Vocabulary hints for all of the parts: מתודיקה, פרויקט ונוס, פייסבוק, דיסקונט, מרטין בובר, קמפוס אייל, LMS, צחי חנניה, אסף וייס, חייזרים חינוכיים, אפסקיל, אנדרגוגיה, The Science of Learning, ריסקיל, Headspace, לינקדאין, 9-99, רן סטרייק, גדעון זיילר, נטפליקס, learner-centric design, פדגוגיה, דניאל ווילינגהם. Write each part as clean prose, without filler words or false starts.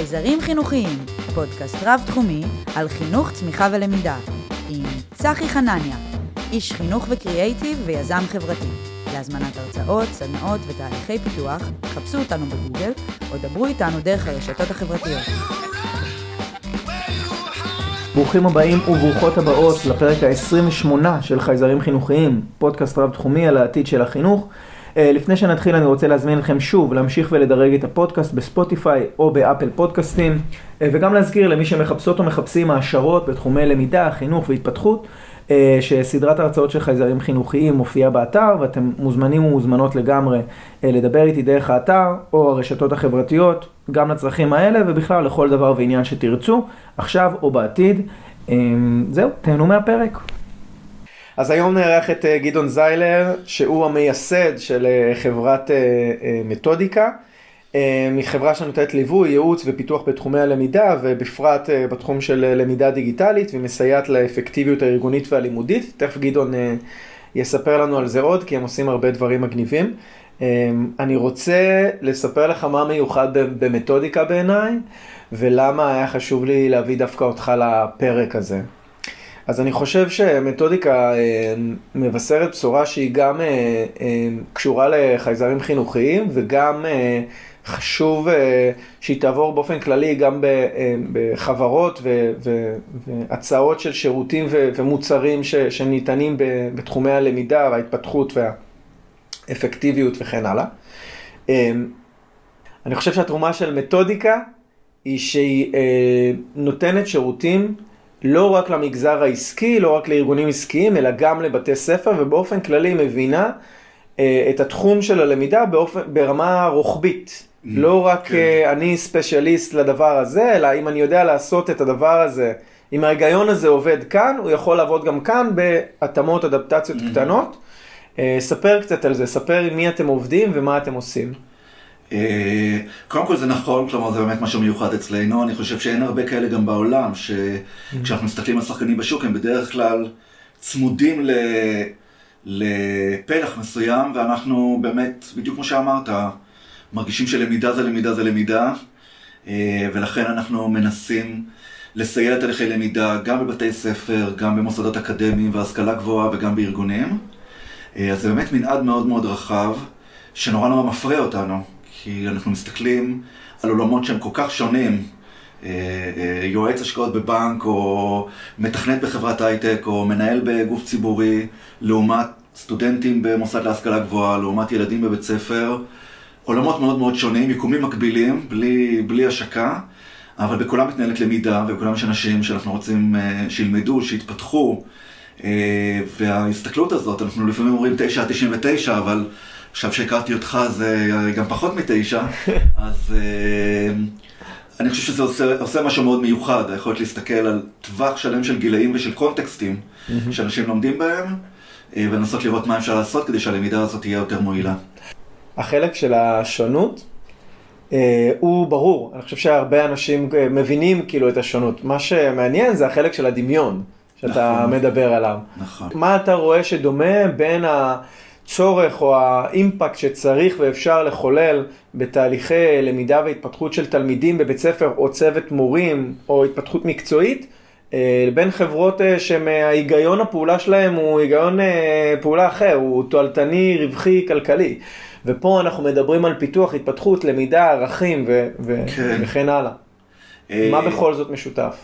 חייזרים חינוכיים, פודקאסט רב-תחומי על חינוך, צמיחה ולמידה, עם צחי חנניה, איש חינוך וקריאייטיב ויזם חברתי. להזמנת הרצאות, סדנאות ותהליכי פיתוח, חפשו אותנו בגוגל או דברו איתנו דרך הרשתות החברתיות. ברוכים הבאים וברוכות הבאות לפרק ה-28 של חייזרים חינוכיים, פודקאסט רב-תחומי על העתיד של החינוך. לפני שנתחיל אני רוצה להזמין אתכם שוב להמשיך ולדרג את הפודקאסט בספוטיפיי או באפל פודקאסטים, וגם להזכיר למי שמחפשות או מחפשים העשרות בתחומי למידה, חינוך והתפתחות, שסדרת הרצאות של חייזרים חינוכיים מופיעה באתר, ואתם מוזמנים ומוזמנות לגמרי לדבר איתי דרך האתר או הרשתות החברתיות, גם לצרכים האלה ובכלל לכל דבר ועניין שתרצו, עכשיו או בעתיד. זהו, תהנו מהפרק. אז היום נארח את גדעון זיילר, שהוא המייסד של חברת מתודיקה, מחברה שנותנת ליווי, ייעוץ ופיתוח בתחומי הלמידה, ובפרט בתחום של למידה דיגיטלית, ומסייעת לאפקטיביות הארגונית והלימודית. תכף גדעון יספר לנו על זה עוד, כי הם עושים הרבה דברים מגניבים. אני רוצה לספר לך מה מיוחד במתודיקה בעיניי, ולמה היה חשוב לי להביא דווקא אותך לפרק הזה. אז אני חושב שמתודיקה מבשרת בשורה שהיא גם קשורה לחייזרים חינוכיים, וגם חשוב שהיא תעבור באופן כללי גם בחברות והצעות של שירותים ומוצרים שניתנים בתחומי הלמידה וההתפתחות והאפקטיביות וכן הלאה. אני חושב שהתרומה של מתודיקה היא שהיא נותנת שירותים לא רק למגזר העסקי, לא רק לארגונים עסקיים, אלא גם לבתי ספר, ובאופן כללי מבינה את התחום של הלמידה ברמה רוחבית. לא רק אני ספציאליסט לדבר הזה, אלא אם אני יודע לעשות את הדבר הזה, אם ההיגיון הזה עובד כאן, הוא יכול לעבוד גם כאן בהתאמות, אדפטציות קטנות. ספר קצת על זה, ספר עם מי אתם עובדים ומה אתם עושים. קודם כל זה נכון, כלומר זה באמת משהו מיוחד אצלנו. אני חושב שאין הרבה כאלה גם בעולם, שכשאנחנו מסתכלים על שחקנים בשוק הם בדרך כלל צמודים לפלח מסוים, ואנחנו באמת, בדיוק כמו שאמרת, מרגישים שלמידה זה למידה זה למידה, ולכן אנחנו מנסים לסייע לתהליכי למידה גם בבתי ספר, גם במוסדות אקדמיים והשכלה גבוהה וגם בארגונים. אז זה באמת מנעד מאוד מאוד רחב שנורא נורא מפרה אותנו, כי אנחנו מסתכלים על עולמות שהם כל כך שונים, יועץ השקעות בבנק, או מתכנת בחברת הייטק, או מנהל בגוף ציבורי, לעומת סטודנטים במוסד להשכלה גבוהה, לעומת ילדים בבית ספר, עולמות מאוד מאוד שונים, יקומים מקבילים, בלי השקה, אבל בכולם מתנהלת למידה, ובכולם יש אנשים שאנחנו רוצים שילמדו, שיתפתחו, וההסתכלות הזאת, אנחנו לפעמים אומרים 9-99, אבל עכשיו שהכרתי אותך זה גם פחות מ9, אז אני חושב שזה עושה משהו מאוד מיוחד, היכולת להסתכל על טווח שלם של גילאים ושל קונטקסטים שאנשים לומדים בהם, ולנסות לראות מה אפשר לעשות כדי שהלמידה הזאת תהיה יותר מועילה. החלק של השונות הוא ברור, אני חושב שהרבה אנשים מבינים כאילו את השונות, מה שמעניין זה החלק של הדמיון שאתה מדבר עליו. מה אתה רואה שדומה בין הצורך או האימפקט שצריך ואפשר לחולל בתהליכי למידה והתפתחות של תלמידים בבית ספר או צוות מורים או התפתחות מקצועית, בין חברות שההיגיון הפעולה שלהם הוא היגיון פעולה אחר, הוא תועלתני, רווחי, כלכלי. ופה אנחנו מדברים על פיתוח, התפתחות, למידה, ערכים וכן הלאה. מה בכל זאת משותף?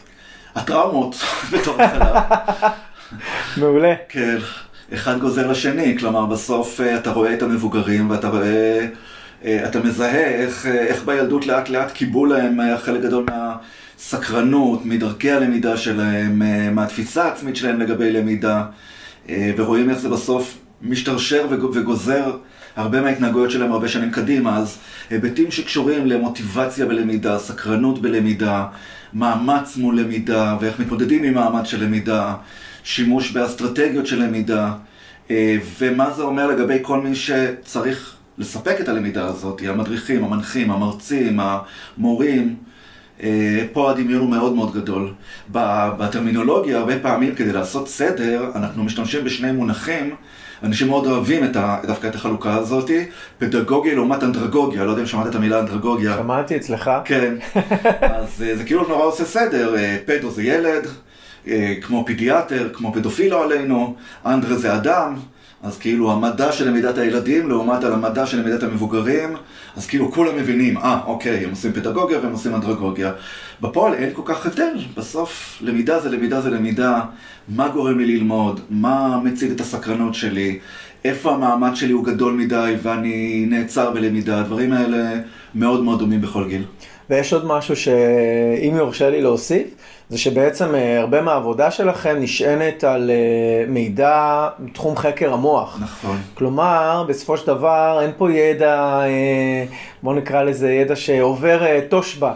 הטראומות בתור החלב. מעולה. כן. אחד גוזר לשני, כלומר בסוף אתה רואה את המבוגרים ואתה רואה, אתה מזהה איך בילדות לאט לאט קיבלו להם חלק גדול מהסקרנות, מדרכי הלמידה שלהם, מהתפיסה העצמית שלהם לגבי למידה, ורואים איך זה בסוף משתרשר וגוזר הרבה מההתנהגויות שלהם הרבה שנים קדימה. אז היבטים שקשורים למוטיבציה בלמידה, סקרנות בלמידה, מאמץ מול למידה ואיך מתמודדים עם מאמץ של למידה, שימוש באסטרטגיות של למידה, ומה זה אומר לגבי כל מי שצריך לספק את הלמידה הזאת, המדריכים, המנחים, המרצים, המורים. פה הדמיון הוא מאוד מאוד גדול. בטרמינולוגיה הרבה פעמים כדי לעשות סדר אנחנו משתמשים בשני מונחים אנשים מאוד אוהבים דווקא את החלוקה הזאת, פדגוגיה לעומת אנדרגוגיה, לא יודע אם שמעת את המילה אנדרגוגיה. שמעתי אצלך. כן, אז זה כאילו נורא עושה סדר, פדו זה ילד, כמו פדיאטר, כמו פדופילו עלינו, אנדרה זה אדם, אז כאילו המדע של למידת הילדים לעומת על המדע של למידת המבוגרים, אז כאילו כולם מבינים, אוקיי, הם עושים פדגוגיה והם עושים אנדרגוגיה. בפועל אין כל כך הבדל, בסוף למידה זה למידה זה למידה, מה גורם לי ללמוד, מה מציג את הסקרנות שלי, איפה המעמד שלי הוא גדול מדי ואני נעצר בלמידה, הדברים האלה מאוד מאוד דומים בכל גיל. ויש עוד משהו שאם יורשה לי להוסיף, זה שבעצם הרבה מהעבודה שלכם נשענת על מידע מתחום חקר המוח. נכון. כלומר, בסופו של דבר אין פה ידע, בוא נקרא לזה ידע שעובר תושבע.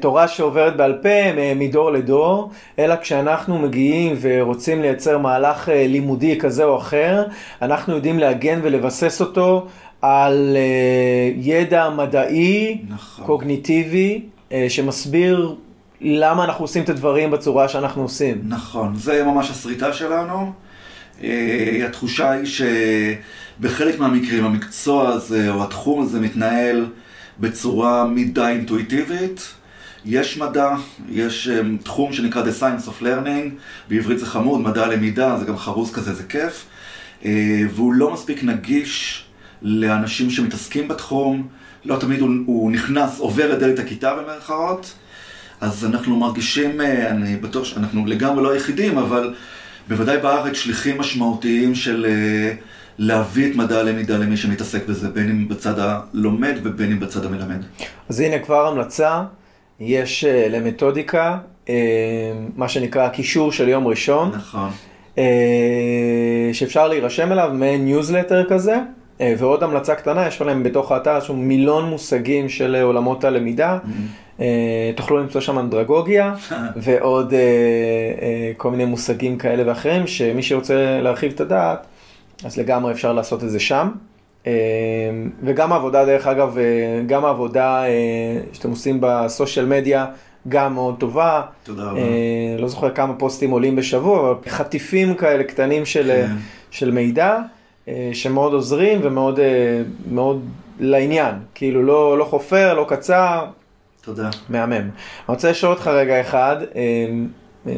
תורה שעוברת בעל פה מדור לדור, אלא כשאנחנו מגיעים ורוצים לייצר מהלך לימודי כזה או אחר, אנחנו יודעים להגן ולבסס אותו על ידע מדעי, נכון. קוגניטיבי, שמסביר למה אנחנו עושים את הדברים בצורה שאנחנו עושים. נכון, זה ממש הסריטה שלנו. התחושה היא שבחלק מהמקרים המקצוע הזה או התחום הזה מתנהל בצורה מדי אינטואיטיבית. יש מדע, יש תחום שנקרא The Science of Learning, בעברית זה חמוד, מדע למידה, זה גם חרוז כזה, זה כיף, והוא לא מספיק נגיש לאנשים שמתעסקים בתחום, לא תמיד הוא נכנס, עובר את דלת הכיתה במרכאות, אז אנחנו מרגישים, אני בטוח שאנחנו לגמרי לא היחידים, אבל בוודאי בארץ שליחים משמעותיים של להביא את מדע למידה למי שמתעסק בזה, בין אם בצד הלומד ובין אם בצד המלמד. אז הנה כבר המלצה, יש למתודיקה, מה שנקרא קישור של יום ראשון, נכון. שאפשר להירשם אליו, מעין ניוזלטר כזה, ועוד המלצה קטנה, יש עליהם בתוך האתר, יש מיליון מושגים של עולמות הלמידה, תוכלו למצוא שם אנדרגוגיה, ועוד כל מיני מושגים כאלה ואחרים, שמי שרוצה להרחיב את הדעת, אז לגמרי אפשר לעשות את זה שם. וגם העבודה, דרך אגב, גם העבודה שאתם עושים בסושיאל מדיה, גם מאוד טובה. תודה רבה. לא זוכר כמה פוסטים עולים בשבוע, אבל חטיפים כאלה קטנים של מידע, שמאוד עוזרים ומאוד מאוד לעניין. כאילו לא חופר, לא קצר. תודה. מהמם. אני רוצה לשאול אותך רגע אחד,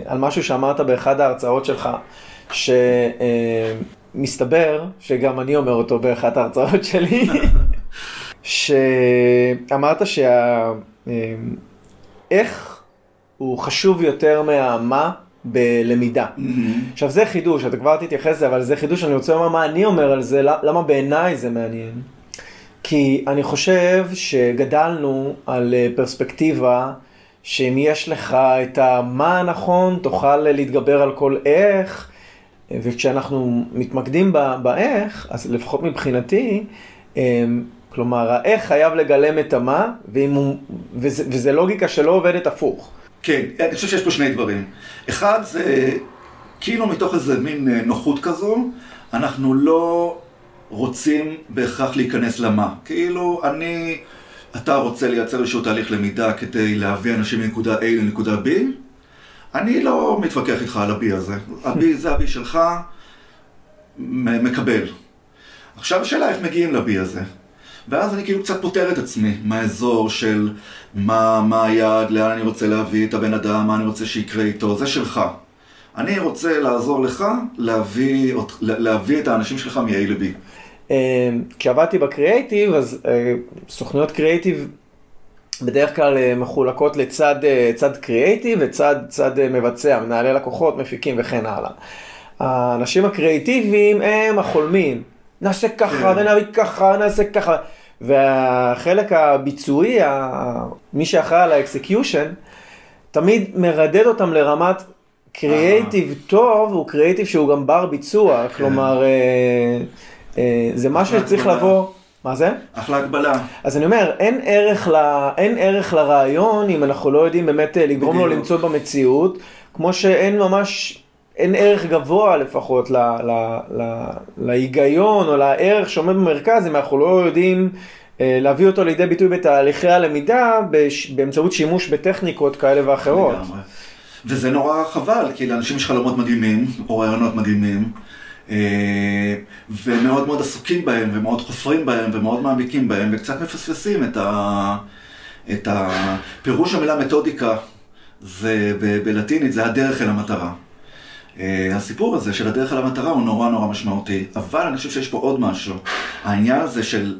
על משהו שאמרת באחד ההרצאות שלך, מסתבר, שגם אני אומר אותו באחת ההרצאות שלי, שאמרת איך הוא חשוב יותר מהמה בלמידה. עכשיו זה חידוש, אתה כבר תתייחס לזה, אבל זה חידוש, אני רוצה לומר מה אני אומר על זה, למה בעיניי זה מעניין. כי אני חושב שגדלנו על פרספקטיבה, שאם יש לך את המה הנכון, תוכל להתגבר על כל איך, וכשאנחנו מתמקדים באיך, אז לפחות מבחינתי, כלומר, האיך חייב לגלם את המה, וזה לוגיקה שלא עובדת הפוך. כן, אני חושב שיש פה שני דברים. אחד, זה כאילו מתוך איזה מין נוחות כזו, אנחנו לא רוצים בהכרח להיכנס למה. כאילו, אתה רוצה לייצר איזשהו תהליך למידה כדי להביא אנשים מנקודה A לנקודה B, אני לא מתווכח איתך על הבי הזה. הבי זה הבי שלך, מקבל. עכשיו השאלה איך מגיעים לבי הזה. ואז אני כאילו קצת פותר את עצמי מהאזור של מה היעד, לאן אני רוצה להביא את הבן אדם, מה אני רוצה שיקרה איתו, זה שלך. אני רוצה לעזור לך להביא את האנשים שלך מ-A ל-B. כשעבדתי בקריאייטיב, אז סוכנויות קריאייטיב, בדרך כלל מחולקות לצד קריאייטיב וצד מבצע, מנהלי לקוחות, מפיקים וכן הלאה. האנשים הקריאייטיביים הם החולמים. נעשה ככה ונביא ככה, נעשה ככה. והחלק הביצועי, מי שאחראי על האקסקיושן, תמיד מרדד אותם לרמת קריאייטיב טוב, הוא קריאייטיב שהוא גם בר ביצוע. כלומר, זה משהו שצריך לבוא. מה זה? אחלה הגבלה. אז אני אומר, אין ערך לרעיון אם אנחנו לא יודעים באמת לגרום לו למצוא במציאות, כמו שאין ממש, אין ערך גבוה לפחות להיגיון או לערך שעומד במרכז, אם אנחנו לא יודעים להביא אותו לידי ביטוי בתהליכי הלמידה באמצעות שימוש בטכניקות כאלה ואחרות. וזה נורא חבל, כי לאנשים יש חלומות מדהימים, או רעיונות מדהימים, ומאוד מאוד עסוקים בהם, ומאוד חופרים בהם, ומאוד מעמיקים בהם, וקצת מפספסים את הפירוש המילה מתודיקה, זה בלטינית, זה הדרך אל המטרה. הסיפור הזה של הדרך אל המטרה הוא נורא נורא משמעותי, אבל אני חושב שיש פה עוד משהו. העניין הזה של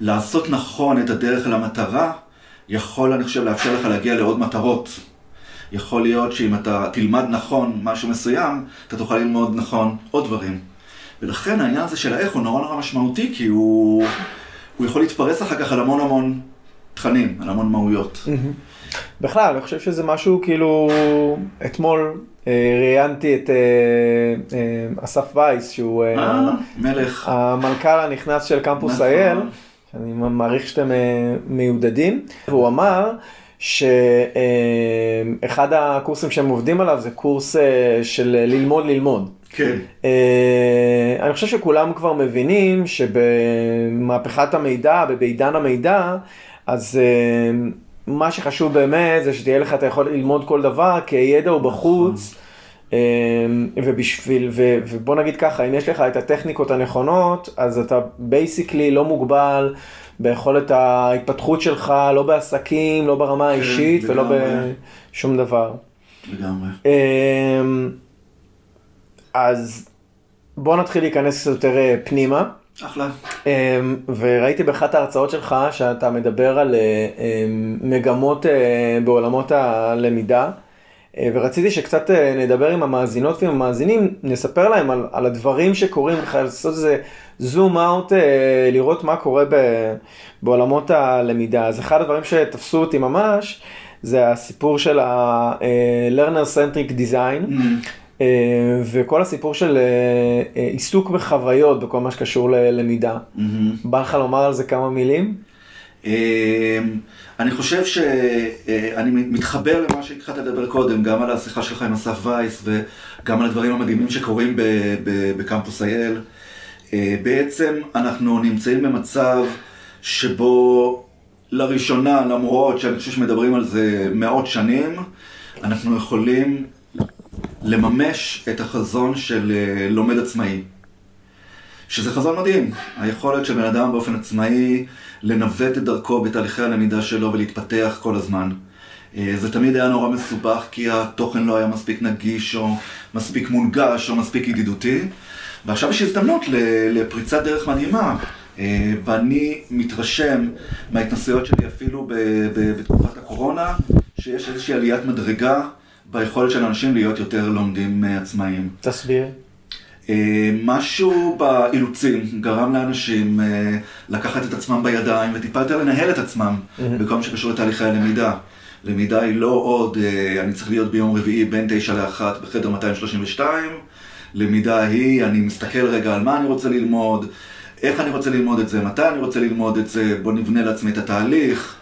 לעשות נכון את הדרך אל המטרה, יכול, אני חושב, לאפשר לך להגיע לעוד מטרות. יכול להיות שאם אתה תלמד נכון משהו מסוים, אתה תוכל ללמוד נכון עוד דברים. ולכן העניין הזה של האיך הוא נורא נורא משמעותי, כי הוא יכול להתפרס אחר כך על המון המון תכנים, על המון מהויות. בכלל, אני חושב שזה משהו כאילו, אתמול ראיינתי את אסף וייס, שהוא מלך. המנכ"ל הנכנס של קמפוס אייל, שאני מעריך שאתם מיודדים, והוא אמר שאחד הקורסים שהם עובדים עליו זה קורס של ללמוד. כן. אני חושב שכולם כבר מבינים שבמהפכת המידע, בעידן המידע, אז מה שחשוב באמת זה שתהיה לך, אתה יכול ללמוד כל דבר, כי הידע הוא בחוץ, ובוא נגיד ככה, אם יש לך את הטכניקות הנכונות, אז אתה בייסיקלי לא מוגבל ביכולת ההתפתחות שלך, לא בעסקים, לא ברמה האישית, ולא בשום דבר. לגמרי. אז בוא נתחיל להיכנס קצת יותר פנימה. אחלה. וראיתי באחת ההרצאות שלך שאתה מדבר על מגמות בעולמות הלמידה, ורציתי שקצת נדבר עם המאזינות ועם המאזינים, נספר להם על הדברים שקורים, לעשות איזה זום אאוט, לראות מה קורה בעולמות הלמידה. אז אחד הדברים שתפסו אותי ממש, זה הסיפור של ה-learner-centric design, וכל הסיפור של עיסוק בחוויות בכל מה שקשור ללמידה. בא לך לומר על זה כמה מילים? אני חושב שאני מתחבר למה שהתחלת לדבר קודם, גם על השיחה שלך עם אסף וייס וגם על הדברים המדהימים שקורים בקמפוס אייל. בעצם אנחנו נמצאים במצב שבו לראשונה, למרות שאני חושב שמדברים על זה מאות שנים, אנחנו יכולים לממש את החזון של לומד עצמאי. שזה חזון מדהים. היכולת של בן אדם באופן עצמאי לנווט את דרכו בתהליכי הלמידה שלו ולהתפתח כל הזמן. זה תמיד היה נורא מסובך כי התוכן לא היה מספיק נגיש או מספיק מונגש או מספיק ידידותי. ועכשיו יש הזדמנות לפריצת דרך מדהימה. ואני מתרשם מההתנסויות שלי אפילו בתקופת הקורונה, שיש איזושהי עליית מדרגה ביכולת של אנשים להיות יותר לומדים עצמאיים. תסביר. משהו באילוצים גרם לאנשים לקחת את עצמם בידיים וטיפה יותר לנהל את עצמם בכל שקשור לתהליכי הלמידה. למידה היא לא עוד, אני צריך להיות ביום רביעי בין 9:00 ל-13:00 בחדר 232. למידה היא, אני מסתכל רגע על מה אני רוצה ללמוד, איך אני רוצה ללמוד את זה, מתי אני רוצה ללמוד את זה, בוא נבנה לעצמי את התהליך.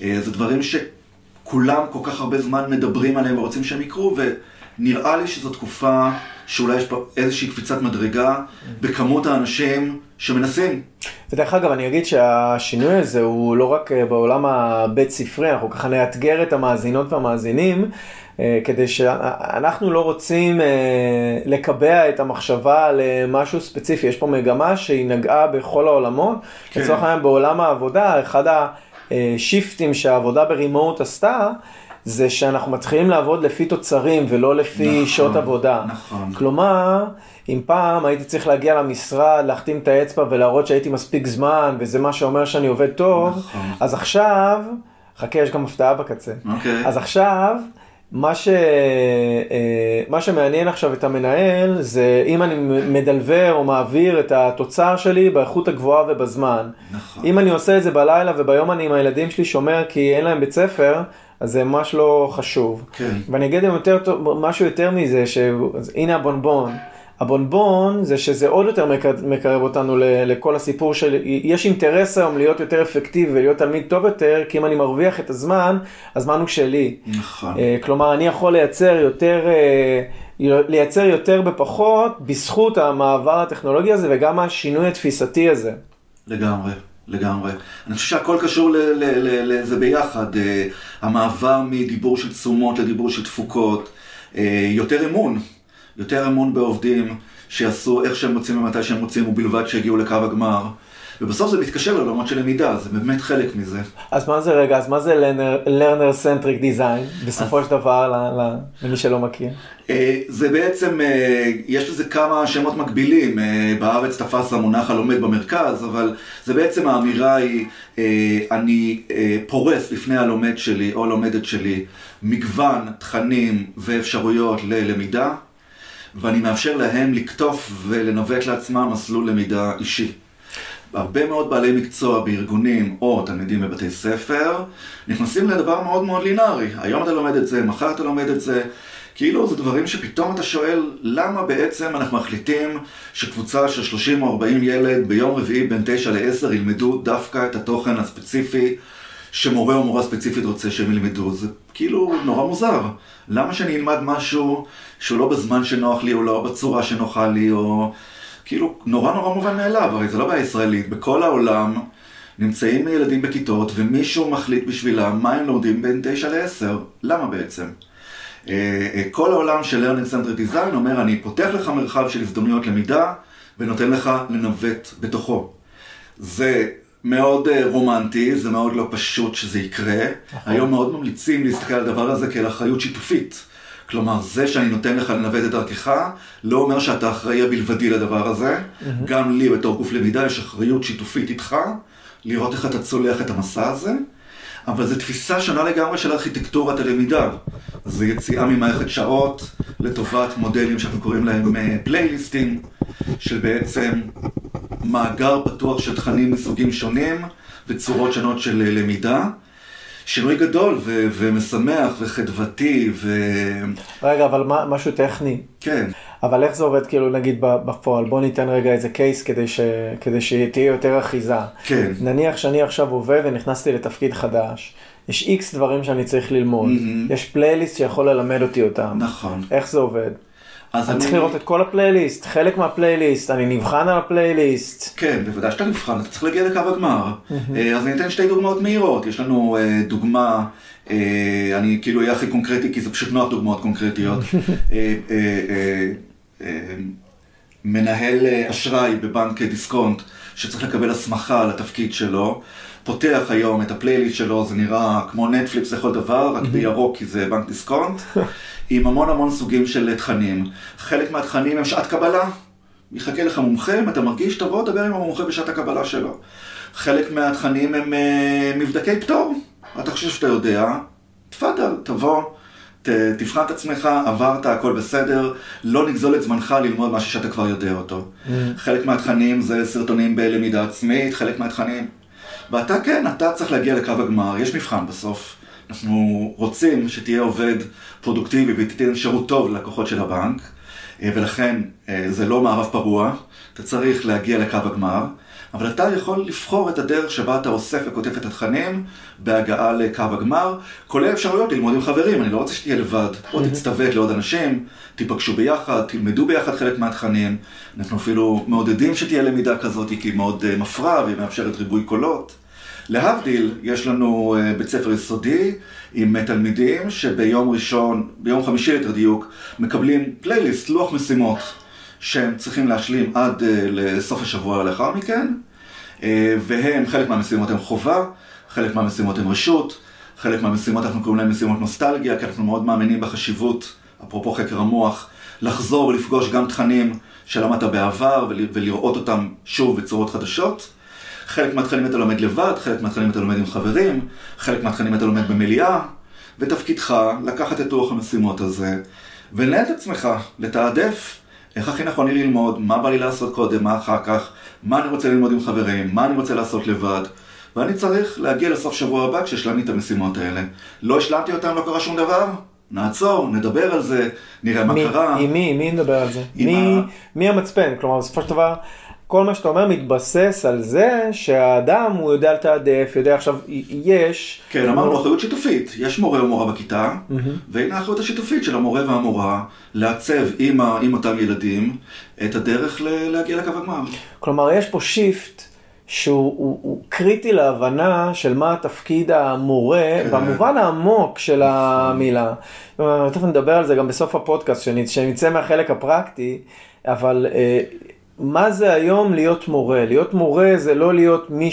זה דברים שכולם כל כך הרבה זמן מדברים עליהם ורוצים שהם יקרו, ונראה לי שזו תקופה שאולי יש פה איזושהי קפיצת מדרגה בכמות האנשים שמנסים. ודרך אגב, אני אגיד שהשינוי הזה הוא לא רק בעולם הבית ספרי, אנחנו ככה נאתגר את המאזינות והמאזינים, כדי שאנחנו לא רוצים לקבע את המחשבה למשהו ספציפי. יש פה מגמה שהיא נגעה בכל העולמות. לצורך העניין, בעולם העבודה, אחד השיפטים שהעבודה ברימוט עשתה, זה שאנחנו מתחילים לעבוד לפי תוצרים ולא לפי שעות עבודה. נכון. כלומר, אם פעם הייתי צריך להגיע למשרד, להחתים את האצבע ולהראות שהייתי מספיק זמן, וזה מה שאומר שאני עובד טוב, נכון. אז עכשיו, חכה, יש גם הפתעה בקצה. אוקיי. אז עכשיו, מה שמעניין עכשיו את המנהל, זה אם אני מדלבר או מעביר את התוצר שלי באיכות הגבוהה ובזמן. נכון. אם אני עושה את זה בלילה וביום אני עם הילדים שלי שומר כי אין להם בית ספר, אז זה ממש לא חשוב. כן. ואני אגיד משהו יותר מזה, שהנה הבונבון. הבונבון זה שזה עוד יותר מקרב אותנו לכל הסיפור של, יש אינטרס היום להיות יותר אפקטיבי ולהיות תלמיד טוב יותר, כי אם אני מרוויח את הזמן, הזמן הוא שלי. נכון. כלומר, אני יכול לייצר יותר בפחות, בזכות המעבר הטכנולוגי הזה, וגם השינוי התפיסתי הזה. לגמרי. לגמרי. אני חושב שהכל קשור לזה ביחד. המעבר מדיבור של תשומות לדיבור של תפוקות, יותר אמון בעובדים, שיעשו איך שהם רוצים ומתי שהם רוצים, ובלבד שהגיעו לקו הגמר. ובסוף זה מתקשר לעולמות של למידה, זה באמת חלק מזה. אז מה זה רגע, אז מה זה learner-centric design, בסופו של דבר, למי שלא מכיר? זה בעצם, יש לזה כמה שמות מקבילים, בארץ תפס המונח הלומד במרכז, אבל זה בעצם האמירה היא, אני פורס לפני הלומד שלי או הלומדת שלי, מגוון תכנים ואפשרויות ללמידה, ואני מאפשר להם לקטוף ולנווט לעצמם מסלול למידה אישי. הרבה מאוד בעלי מקצוע בארגונים או תלמידים בבתי ספר נכנסים לדבר מאוד מאוד לינארי. היום אתה לומד את זה, מחר אתה לומד את זה. כאילו זה דברים שפתאום אתה שואל למה בעצם אנחנו מחליטים שקבוצה של 30 או 40 ילד ביום רביעי בין 9 ל-10 ילמדו דווקא את התוכן הספציפי שמורה או מורה ספציפית רוצה שהם ילמדו. זה כאילו נורא מוזר. למה שאני אלמד משהו שהוא לא בזמן שנוח לי או לא בצורה שנוחה לי או... כאילו, נורא נורא מובן מאליו, הרי זה לא בעיה ישראלית, בכל העולם נמצאים ילדים בכיתות ומישהו מחליט בשבילה מה הם לומדים בין 9 ל-10, למה בעצם? כל העולם של Learning Centered Design אומר, אני פותח לך מרחב של הזדמנויות למידה ונותן לך לנווט בתוכו. זה מאוד רומנטי, זה מאוד לא פשוט שזה יקרה, היום מאוד ממליצים להסתכל על הדבר הזה כאל אחריות שיתופית. כלומר, זה שאני נותן לך לנווט את דרכך, לא אומר שאתה אחראי בלבדי לדבר הזה. גם לי בתור גוף למידה יש אחריות שיתופית איתך, לראות איך אתה צולח את המסע הזה. אבל זו תפיסה שונה לגמרי של ארכיטקטורת הלמידה. זו יציאה ממערכת שעות לטובת מודלים שאנחנו קוראים להם פלייליסטים, של בעצם מאגר פתוח של תכנים מסוגים שונים וצורות שונות של למידה. שינוי גדול ומשמח וחדוותי רגע, אבל משהו טכני. כן. אבל איך זה עובד, כאילו, נגיד בפועל? בוא ניתן רגע איזה קייס כדי שתהיה יותר אחיזה. כן. נניח שאני עכשיו עובד ונכנסתי לתפקיד חדש. יש איקס דברים שאני צריך ללמוד. יש פלייליסט שיכול ללמד אותי אותם. נכון. איך זה עובד? אני צריך לראות את כל הפלייליסט, חלק מהפלייליסט, אני נבחן על הפלייליסט. כן, בוודאי שאתה נבחן, אתה צריך להגיע לקו הגמר. אז אני אתן שתי דוגמאות מהירות. יש לנו דוגמה, אני כאילו אהיה הכי קונקרטי, כי זה פשוט נוח דוגמאות קונקרטיות. מנהל אשראי בבנק דיסקונט, שצריך לקבל הסמכה לתפקיד שלו, פותח היום את הפלייליסט שלו, זה נראה כמו נטפליקס לכל דבר, רק בירוק כי זה בנק דיסקונט, עם המון המון סוגים של תכנים. חלק מהתכנים הם שעת קבלה, יחכה לך מומחה, אם אתה מרגיש, תבוא, דבר עם המומחה בשעת הקבלה שלו. חלק מהתכנים הם מבדקי פטור, אתה חושב שאתה יודע, תפדל, תבוא, תבחן את עצמך, עברת, הכל בסדר, לא נגזול את זמנך ללמוד משהו שאתה כבר יודע אותו. חלק מהתכנים זה סרטונים בלמידה עצמית, חלק מהתכנים. ואתה כן, אתה צריך להגיע לקו הגמר, יש מבחן בסוף. אנחנו רוצים שתהיה עובד פרודוקטיבי ותיתן שירות טוב ללקוחות של הבנק, ולכן זה לא מערב פרוע, אתה צריך להגיע לקו הגמר, אבל אתה יכול לבחור את הדרך שבה אתה אוסף וכותף את התכנים בהגעה לקו הגמר, כולל אפשרויות ללמוד עם חברים, אני לא רוצה שתהיה לבד, או תצטוות לעוד אנשים, תיפגשו ביחד, תלמדו ביחד חלק מהתכנים, אנחנו אפילו מעודדים שתהיה למידה כזאת, כי היא מאוד מפרה והיא מאפשרת ריבוי קולות, להבדיל, יש לנו בית ספר יסודי עם תלמידים שביום ראשון, ביום חמישי יותר דיוק, מקבלים פלייליסט, לוח משימות שהם צריכים להשלים עד לסוף השבוע לאחר מכן, והם, חלק מהמשימות הם חובה, חלק מהמשימות הם רשות, חלק מהמשימות אנחנו קוראים להם משימות נוסטלגיה, כי אנחנו מאוד מאמינים בחשיבות, אפרופו חקר המוח, לחזור ולפגוש גם תכנים שלמדת בעבר ולראות אותם שוב בצורות חדשות, חלק מהתכנים אתה לומד לבד, חלק מהתכנים אתה לומד עם חברים, חלק מהתכנים אתה לומד במליאה, ותפקידך לקחת את רוח המשימות הזה, ולנהל את עצמך, לתעדף איך הכי נכון לי ללמוד, מה בא לי לעשות קודם, מה אחר כך, מה אני רוצה ללמוד עם חברים, מה אני רוצה לעשות לבד, ואני צריך להגיע לסוף שבוע הבא כשהשלמתי את המשימות האלה. לא השלמתי אותם, לא קרה שום דבר? נעצור, נדבר על זה, נראה מה קרה. עם מי נדבר על זה? מי המצפן? כלומר, בסופו של דבר... כל מה שאתה אומר מתבסס על זה שהאדם הוא יודע לתעדף, יודע עכשיו יש... כן, אמרנו אחריות שיתופית, יש מורה או מורה בכיתה, והנה האחריות השיתופית של המורה והמורה לעצב עם אותם ילדים את הדרך להגיע לקו הגמר. כלומר, יש פה שיפט שהוא קריטי להבנה של מה התפקיד המורה, במובן העמוק של המילה. תכף נדבר על זה גם בסוף הפודקאסט, שנצא מהחלק הפרקטי, אבל מה זה היום להיות מורה? להיות מורה זה לא להיות מי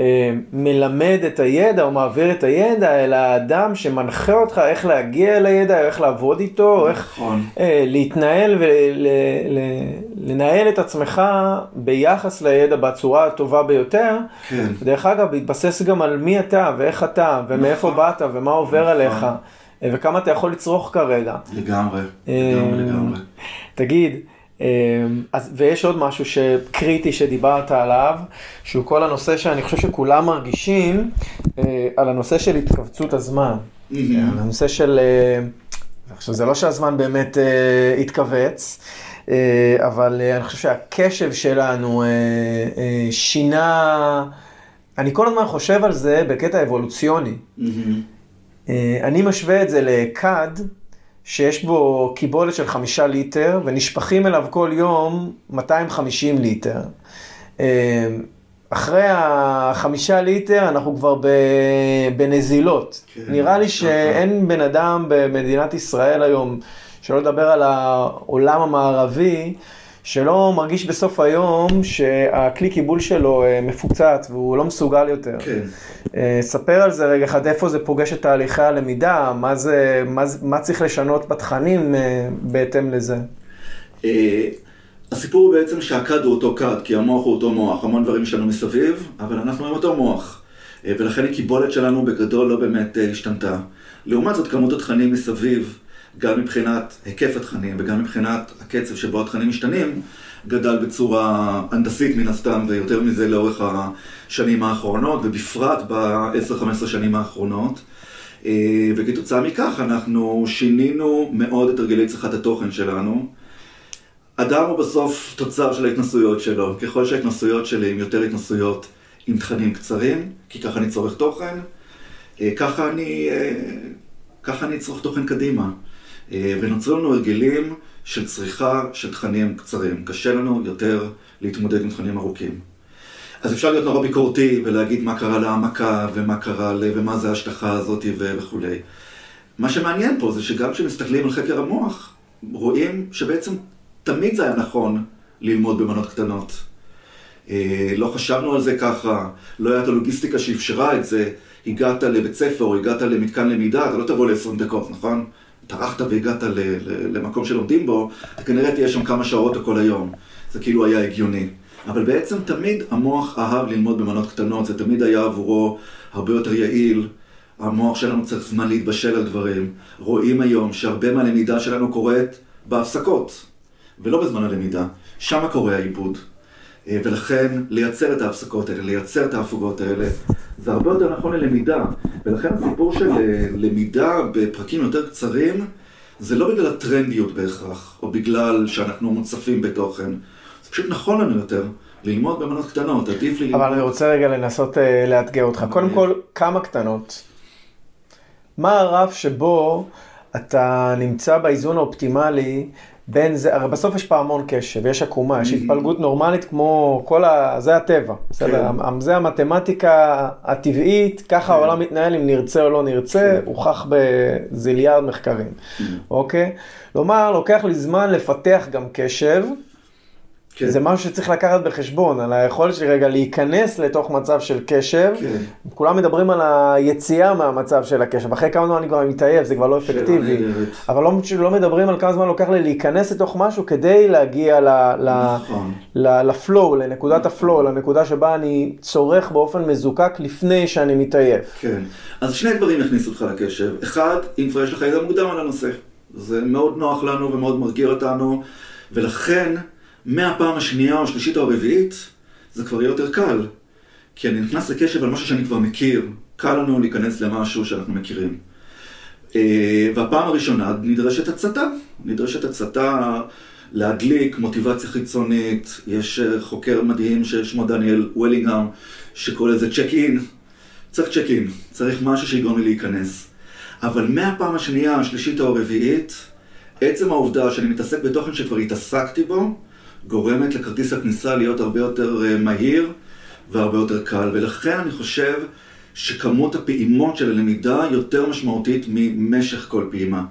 שמלמד את הידע או מעביר את הידע, אלא האדם שמנחה אותך איך להגיע אל הידע, איך לעבוד איתו, איך להתנהל ולנהל את עצמך ביחס לידע בצורה הטובה ביותר. דרך אגב, להתבסס גם על מי אתה ואיך אתה ומאיפה באת ומה עובר עליך וכמה אתה יכול לצרוך כרגע. לגמרי, לגמרי, לגמרי. תגיד, ויש עוד משהו שקריטי שדיברת עליו, שהוא כל הנושא שאני חושב שכולם מרגישים, על הנושא של התכווצות הזמן. הנושא של, עכשיו זה לא שהזמן באמת התכווץ, אבל אני חושב שהקשב שלנו שינה, אני כל הזמן חושב על זה בקטע אבולוציוני. אני משווה את זה לקד, שיש בו קיבולת של 5 ליטר, ונשפכים אליו כל יום 250 ליטר. אחרי 5 ליטר אנחנו כבר בנזילות. נראה לי שאין בן אדם במדינת ישראל היום, שלא לדבר על העולם המערבי, שלא מרגיש בסוף היום שהכלי קיבול שלו מפוצץ והוא לא מסוגל יותר. ספר על זה רגע אחד, איפה זה פוגש את תהליכי הלמידה, מה צריך לשנות בתכנים בהתאם לזה? הסיפור הוא בעצם שהקד הוא אותו קד, כי המוח הוא אותו מוח, המון דברים שלנו מסביב, אבל אנחנו עם אותו מוח, ולכן הקיבולת שלנו בגדול לא באמת השתנתה. לעומת זאת כמות התכנים מסביב, גם מבחינת היקף התכנים וגם מבחינת הקצב שבו התכנים משתנים, גדל בצורה הנדסית מן הסתם ויותר מזה לאורך השנים האחרונות, ובפרט ב-10-15 שנים האחרונות. וכתוצאה מכך אנחנו שינינו מאוד את הרגלי צריכת התוכן שלנו. אדם הוא בסוף תוצר של ההתנסויות שלו. ככל שההתנסויות שלי הם יותר התנסויות עם תכנים קצרים, כי ככה אני צורך תוכן, ככה אני צורך תוכן קדימה. ונוצרו לנו הרגלים של צריכה של תכנים קצרים. קשה לנו יותר להתמודד עם תכנים ארוכים. אז אפשר להיות נורא ביקורתי ולהגיד מה קרה להעמקה ומה קרה ומה זה ההשטחה הזאת וכו'. מה שמעניין פה זה שגם כשמסתכלים על חקר המוח, רואים שבעצם תמיד זה היה נכון ללמוד במנות קטנות. לא חשבנו על זה ככה, לא הייתה לוגיסטיקה שאפשרה את זה. הגעת לבית ספר או הגעת למתקן למידה, אתה לא תבוא ל20 דקות, נכון? תרחת והגעת למקום שלומדים בו, אתה כנראה תהיה שם כמה שעות כל היום. זה כאילו היה הגיוני. אבל בעצם תמיד המוח אהב ללמוד במנות קטנות, זה תמיד היה עבורו הרבה יותר יעיל. המוח שלנו צריך זמן להתבשל על דברים. רואים היום שהרבה מהלמידה שלנו קורית בהפסקות, ולא בזמן הלמידה. שם קורה העיבוד. ולכן לייצר את ההפסקות האלה, לייצר את ההפוגות האלה, זה הרבה יותר נכון ללמידה. ולכן הסיפור של למידה בפרקים יותר קצרים, זה לא בגלל הטרנדיות בהכרח, או בגלל שאנחנו מוצפים בתוכן. זה פשוט נכון לנו יותר ללמוד במנות קטנות, עדיף לי... אבל אני רוצה רגע לנסות לאתגר אותך. קודם כל, כמה קטנות? מה הרף שבו אתה נמצא באיזון האופטימלי, בין זה, הרי בסוף יש פעמון קשב, יש עקומה, יש התפלגות נורמלית כמו כל ה... זה הטבע, בסדר? זה המתמטיקה הטבעית, ככה העולם מתנהל אם נרצה או לא נרצה, הוכח בזיליארד מחקרים, אוקיי? כלומר, לוקח לי זמן לפתח גם קשב, זה משהו שצריך לקחת בחשבון, על היכולת של רגע להיכנס לתוך מצב של קשב, כולם מדברים על היציאה מהמצב של הקשב, אחרי כמה זמן אני כבר מתעייף, זה כבר לא אפקטיבי, אבל לא מדברים על כמה זמן לוקח לי להיכנס לתוך משהו, כדי להגיע לפלואו, לנקודת הפלואו, לנקודה שבה אני צורך באופן מזוקק לפני שאני מתעייף. כן, אז שני דברים הכניסו אותך לקשב, אחד, אם כבר יש לך ידע מוקדם על הנושא, זה מאוד נוח לנו ומאוד מרגיע אותנו, ולכן מהפעם השנייה או השלישית או הרביעית, זה כבר יהיה יותר קל. כי אני נכנס לקשב על משהו שאני כבר מכיר. קל לנו להיכנס למשהו שאנחנו מכירים. והפעם הראשונה נדרשת הצטה. נדרשת הצטה להדליק מוטיבציה חיצונית. יש חוקר מדהים ששמו דניאל ווילינגהם, שקורא לזה צ'ק-אין. צריך צ'ק-אין. צריך משהו שיגרום לי להיכנס. אבל מהפעם השנייה, השלישית או הרביעית, עצם העובדה שאני מתעסק בתוכן שכבר התעסקתי בו, גורמת לכרטיס הכניסה להיות הרבה יותר מהיר והרבה יותר קל, ולכן אני חושב שכמות הפעימות של הלמידה יותר משמעותית ממשך כל פעימה.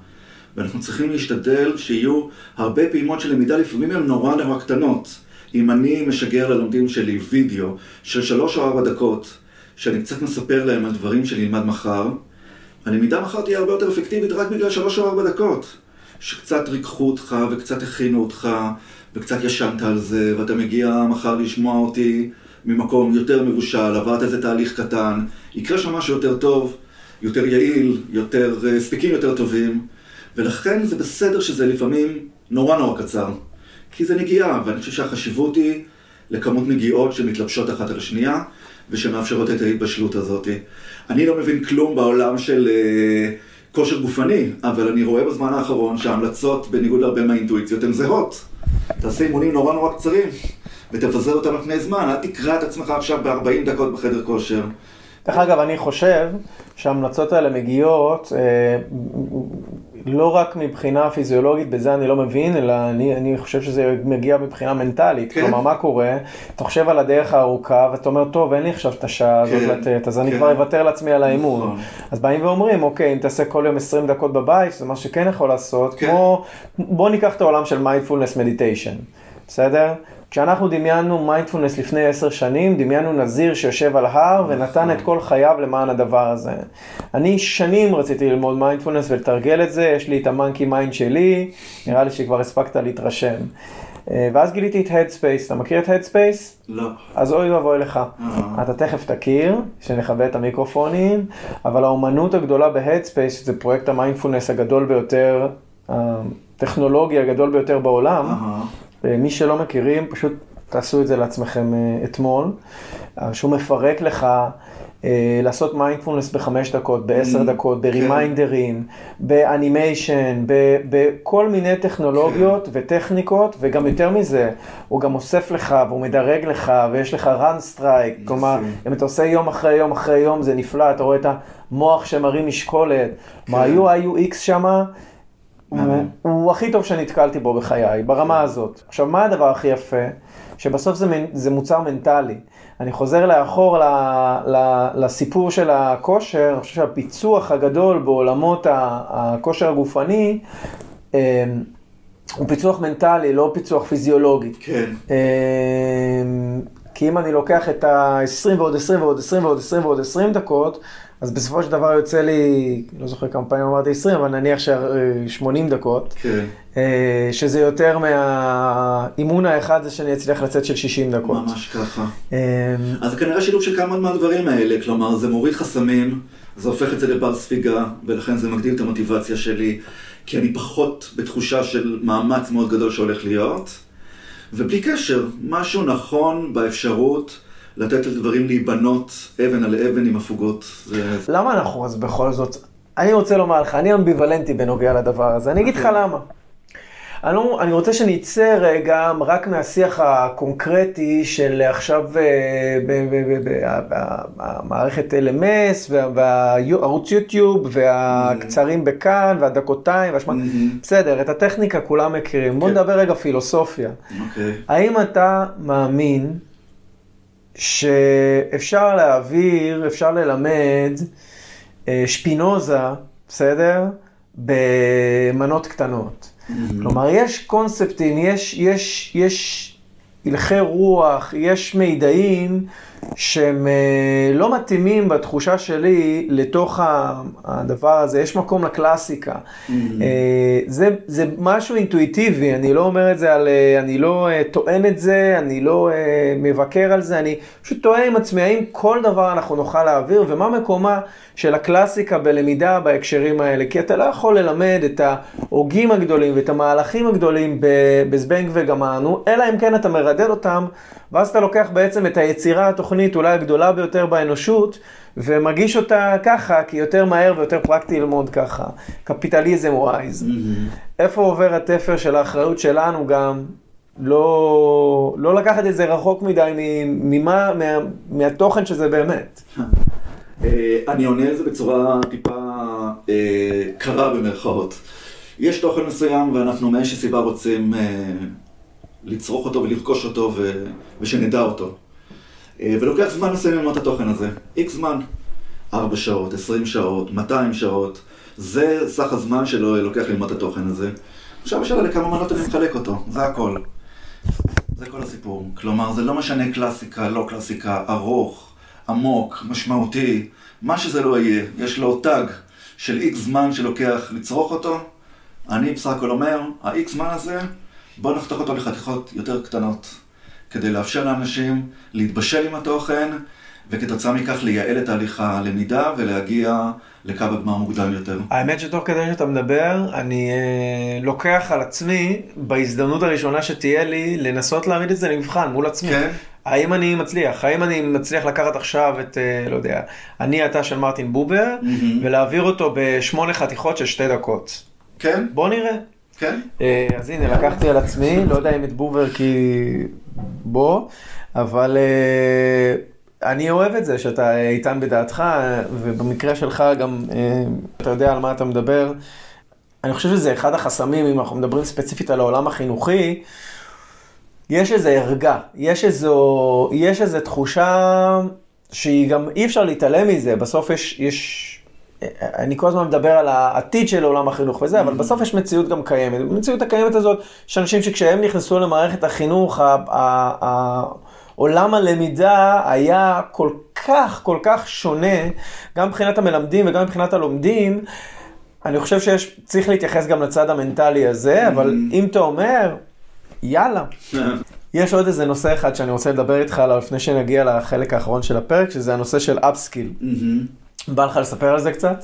ואנחנו צריכים להשתדל שיהיו הרבה פעימות של למידה, לפעמים הן נורא קטנות. אם אני משגר ללומדים שלי וידאו של 3 או 4 דקות, שאני קצת מספר להם על דברים שאני אלמד מחר, הלמידה מחר תהיה הרבה יותר אפקטיבית רק בגלל 3 או 4 דקות. שקצת ריקחו אותך וקצת הכינו אותך וקצת ישנת על זה, ואתה מגיע מחר לשמוע אותי ממקום יותר מבושל, עברת איזה תהליך קטן, יקרה שם משהו יותר טוב, יותר יעיל, יותר ספיקים יותר טובים, ולכן זה בסדר שזה לפעמים נורא קצר, כי זה נגיעה, ואני חושב שהחשיבות היא לכמות נגיעות שמתלבשות אחת על השנייה, ושמאפשרות את ההתבשלות הזאת. אני לא מבין כלום בעולם של כושר גופני, אבל אני רואה בזמן האחרון שההמלצות בניגוד להרבה מהאינטואיציות הן זהות. תעשה אימונים נורא קצרים, ותפזר אותם לפני זמן, אל תקרא את עצמך עכשיו ב-40 דקות בחדר כושר. דרך אגב, אני חושב שההמלצות האלה מגיעות לא רק מבחינה פיזיולוגית, בזה אני לא מבין, אלא אני חושב שזה מגיע מבחינה מנטלית. כן. כלומר, מה קורה? אתה חושב על הדרך הארוכה, ואתה אומר, טוב, אין לי עכשיו את השעה הזאת לתת, אז אני כבר אוותר לעצמי על האימון. נכון. אז באים ואומרים, אוקיי, אם תעשה כל יום 20 דקות בבית, זה מה שכן יכול לעשות, כמו, בוא ניקח את העולם של מיינדפולנס מדיטיישן, בסדר? כשאנחנו דמיינו מיינדפולנס לפני 10 שנים, דמיינו נזיר שיושב על הר ונתן את כל חייו למען הדבר הזה. אני שנים רציתי ללמוד מיינדפולנס ולתרגל את זה, יש לי את המנקי מיינד שלי, נראה לי שכבר הספקת להתרשם. ואז גיליתי את Headspace, אתה מכיר את Headspace? לא. אז אוי ובואי לך. אתה תכף תכיר, שנכבה את המיקרופונים, אבל האומנות הגדולה ב-Headspace, שזה פרויקט המיינדפולנס הגדול ביותר, הטכנולוגיה הגדול ביותר בעולם, מי שלא מכירים, פשוט תעשו את זה לעצמכם אתמול, שהוא מפרק לך לעשות מיינדפולנס ב5 דקות, ב10 דקות, ברימיינדרים, באנימיישן, בכל מיני טכנולוגיות וטכניקות, וגם יותר מזה, הוא גם אוסף לך והוא מדרג לך, ויש לך רן סטרייק, כלומר, אם אתה עושה יום אחרי יום אחרי יום, זה נפלא, אתה רואה את המוח שמרים משקולת, מה היו איקס שמה, הוא הכי טוב שנתקלתי בו בחיי, ברמה הזאת. עכשיו, מה הדבר הכי יפה? שבסוף זה מוצר מנטלי. אני חוזר לאחור לסיפור של הכושר, אני חושב שהפיצוח הגדול בעולמות הכושר הגופני, הוא פיצוח מנטלי, לא פיצוח פיזיולוגי. כן. כי אם אני לוקח את ה-20 ועוד 20 ועוד 20 ועוד 20 ועוד 20 דקות, אז בסופו של דבר יוצא לי, לא זוכר כמה פעמים אמרתי 20, אבל נניח ש-80 דקות, שזה יותר מהאימון האחד, זה שאני אצליח לצאת של 60 דקות. ממש ככה. אז כנראה שילוב של כמה מהדברים האלה, כלומר, זה מוריד חסמים, זה הופך את זה לבר ספיגה, ולכן זה מגדיל את המוטיבציה שלי, כי אני פחות בתחושה של מאמץ מאוד גדול שהולך להיות, ובלי קשר, משהו נכון באפשרות, לתת לדברים להיבנות אבן על אבן עם הפוגות. למה אנחנו אז בכל זאת? אני רוצה לומר לך, אני אמביוולנטי בנוגע לדבר הזה. אני אגיד לך למה. אני רוצה שניצא רגע רק מהשיח הקונקרטי של עכשיו מערכת LMS והערוץ יוטיוב והקצרים בכאן והדקותיים והשמיים. בסדר, את הטכניקה כולם מכירים. בוא נדבר רגע פילוסופיה. האם אתה מאמין שאפשר להעביר, אפשר ללמד שפינוזה, בסדר? במנות קטנות. כלומר, יש קונספטים, יש הלכי רוח, יש מידעים שהם לא מתאימים בתחושה שלי לתוך הדבר הזה, יש מקום לקלאסיקה. זה משהו אינטואיטיבי, אני לא אומר את זה, אני לא טוען את זה, אני לא מבקר על זה, אני פשוט טוען עם עצמי, האם כל דבר אנחנו נוכל להעביר, ומה מקומה של הקלאסיקה בלמידה בהקשרים האלה, כי אתה לא יכול ללמד את ההוגים הגדולים ואת המהלכים הגדולים בזבנג וגמרנו, אלא אם כן אתה מרדד אותם, ואז אתה לוקח בעצם את היצירה התוכנית אולי הגדולה ביותר באנושות, ומגיש אותה ככה, כי יותר מהר ויותר פרקטי ללמוד ככה. קפיטליזם ווייז. איפה עובר התפר של האחריות שלנו גם? לא לקחת את זה רחוק מדי מהתוכן שזה באמת. אני עונה על זה בצורה טיפה קרה במרכאות. יש תוכן מסוים ואנחנו מאיזושהי סיבה רוצים לצרוך אותו ולרכוש אותו ושנדע אותו. ולוקח זמן מסוים ללמוד את התוכן הזה. איקס זמן, 4 שעות, 20 שעות, 200 שעות, זה סך הזמן שלו לוקח ללמוד את התוכן הזה. עכשיו השאלה לכמה מנות אני מחלק אותו, זה הכל. זה כל הסיפור. כלומר, זה לא משנה קלאסיקה, לא קלאסיקה, ארוך, עמוק, משמעותי, מה שזה לא יהיה, יש לו טאג של איקס זמן שלוקח לצרוך אותו. אני בסך הכל אומר, האיקס זמן הזה, בוא נחתוך אותו לחתיכות יותר קטנות, כדי לאפשר לאנשים להתבשל עם התוכן, וכתוצאה מכך לייעל את ההליכה למידה ולהגיע לקו הגמר מוקדם יותר. האמת שתוך כדי שאתה מדבר, אני לוקח על עצמי, בהזדמנות הראשונה שתהיה לי, לנסות להעמיד את זה למבחן מול עצמי. כן. האם אני מצליח? האם אני מצליח לקחת עכשיו את, לא יודע, אני אתה של מרטין בובר, ולהעביר אותו ב8 חתיכות של 2 דקות. כן. בוא נראה. כן. אז הנה, לקחתי על עצמי, לא יודע אם את בובר כי בוא, אבל אני אוהב את זה שאתה איתן בדעתך, ובמקרה שלך גם אתה יודע על מה אתה מדבר. אני חושב שזה אחד החסמים, אם אנחנו מדברים ספציפית על העולם החינוכי, יש איזו הרגה, יש איזו תחושה שהיא גם אי אפשר להתעלם מזה, בסוף אני כל הזמן מדבר על העתיד של עולם החינוך וזה, אבל בסוף יש מציאות גם קיימת, המציאות הקיימת הזאת, שאנשים שכשהם נכנסו למערכת החינוך, עולם הלמידה היה כל כך שונה, גם מבחינת המלמדים וגם מבחינת הלומדים, אני חושב שצריך להתייחס גם לצד המנטלי הזה, אבל אם אתה אומר, יאללה. יש עוד איזה נושא אחד שאני רוצה לדבר איתך עליו לפני שנגיע לחלק האחרון של הפרק, שזה הנושא של אפסקיל. בא לך לספר על זה קצת?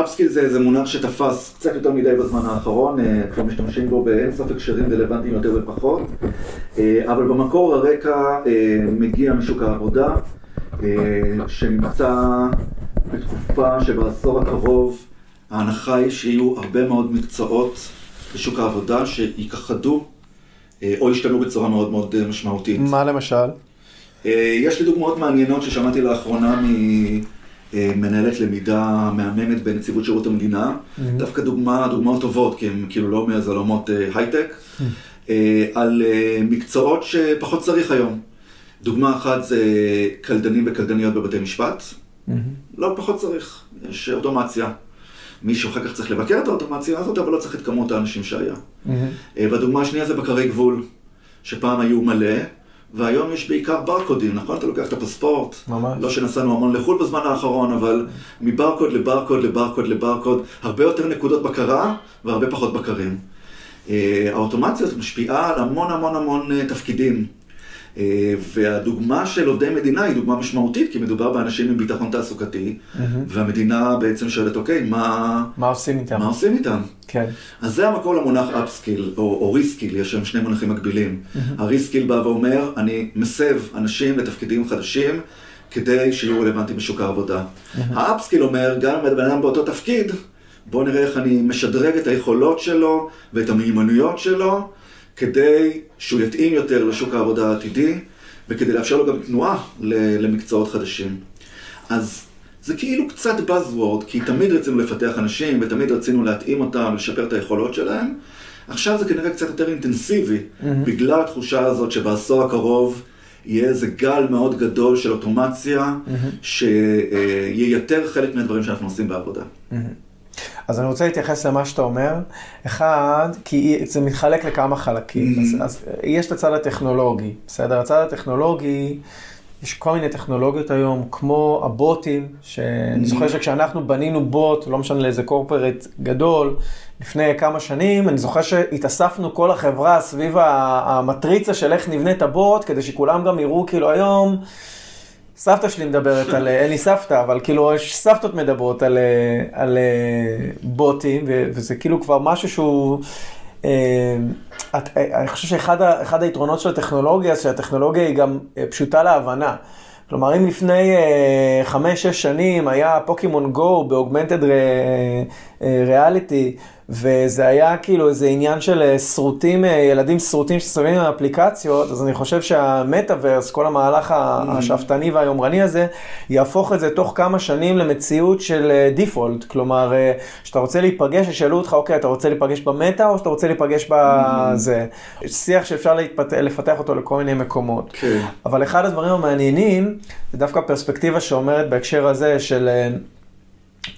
אפסקיל זה מונח שתפס קצת יותר מדי בזמן האחרון, כבר משתמשים בו באין ספק שרים רלוונטיים יותר ופחות, אבל במקור הרקע מגיע משוק העבודה, שנמצא בתקופה שבעשור הקרוב ההנחה היא שיהיו הרבה מאוד מקצועות בשוק העבודה שיכחדו או ישתנו בצורה מאוד מאוד משמעותית. מה למשל? יש לי דוגמאות מעניינות ששמעתי לאחרונה ממנהלת למידה מאמנת בנציבות שירות המדינה. דווקא דוגמאות טובות, כי הם כאילו לא מאיזה עולמות הייטק, על מקצועות שפחות צריך היום. דוגמה אחת זה קלדנים וקלדניות בבתי משפט. לא פחות צריך, יש אוטומציה. מישהו אחר כך צריך לבקר את האוטומציה הזאת, אבל לא צריך את כמות האנשים שהיה. והדוגמה השנייה זה בקרי גבול, שפעם היו מלא, והיום יש בעיקר ברקודים, נכון? אתה לוקח את הפספורט, לא שנסענו המון לחול בזמן האחרון, אבל מברקוד לברקוד לברקוד לברקוד, הרבה יותר נקודות בקרה והרבה פחות בקרים. האוטומציה משפיעה על המון תפקידים, והדוגמה של עובדי מדינה היא דוגמה משמעותית, כי מדובר באנשים עם ביטחון תעסוקתי, והמדינה בעצם שואלת, אוקיי, מה עושים איתם? מה עושים איתם? כן. אז זה המקור למונח אפסקיל, או ריסקיל, יש שם שני מונחים מקבילים. הריסקיל בא ואומר, אני מסב אנשים לתפקידים חדשים, כדי שיהיו רלוונטיים בשוק העבודה. האפסקיל אומר, גם אם הבן אדם באותו תפקיד, בוא נראה איך אני משדרג את היכולות שלו, ואת המיומנויות שלו, כדי שהוא יתאים יותר לשוק העבודה העתידי, וכדי לאפשר לו גם תנועה למקצועות חדשים. אז זה כאילו קצת buzzword, כי תמיד רצינו לפתח אנשים, ותמיד רצינו להתאים אותם, לשפר את היכולות שלהם. עכשיו זה כנראה קצת יותר אינטנסיבי, בגלל התחושה הזאת שבעשור הקרוב יהיה איזה גל מאוד גדול של אוטומציה, שייתר חלק מהדברים שאנחנו עושים בעבודה. אז אני רוצה להתייחס למה שאתה אומר. אחד, כי זה מתחלק לכמה חלקים. אז יש את הצד הטכנולוגי, בסדר? הצד הטכנולוגי, יש כל מיני טכנולוגיות היום, כמו הבוטים, שאני זוכר שכשאנחנו בנינו בוט, לא משנה לאיזה קורפרט גדול, לפני כמה שנים, אני זוכר שהתאספנו כל החברה סביב המטריצה של איך נבנה את הבוט, כדי שכולם גם יראו כאילו היום, סבתא שלי מדברת על, אין לי סבתא, אבל כאילו יש סבתות מדברות על בוטים, וזה כאילו כבר משהו שהוא, אני חושב שאחד היתרונות של הטכנולוגיה, שהטכנולוגיה היא גם פשוטה להבנה. כלומר, אם לפני 5-6 שנים היה פוקימון גו באוגמנטד ריאליטי, וזה היה כאילו איזה עניין של סרוטים, ילדים סרוטים שסובבים עם האפליקציות, אז אני חושב שהמטאברס, כל המהלך השאפתני והיומרני הזה, יהפוך את זה תוך כמה שנים למציאות של דיפולט, כלומר, שאתה רוצה להיפגש, ישאלו אותך, אוקיי, אתה רוצה להיפגש במטא או שאתה רוצה להיפגש בזה? שיח שאפשר לפתח אותו לכל מיני מקומות. אבל אחד הדברים המעניינים, זה דווקא פרספקטיבה שאומרת בהקשר הזה של...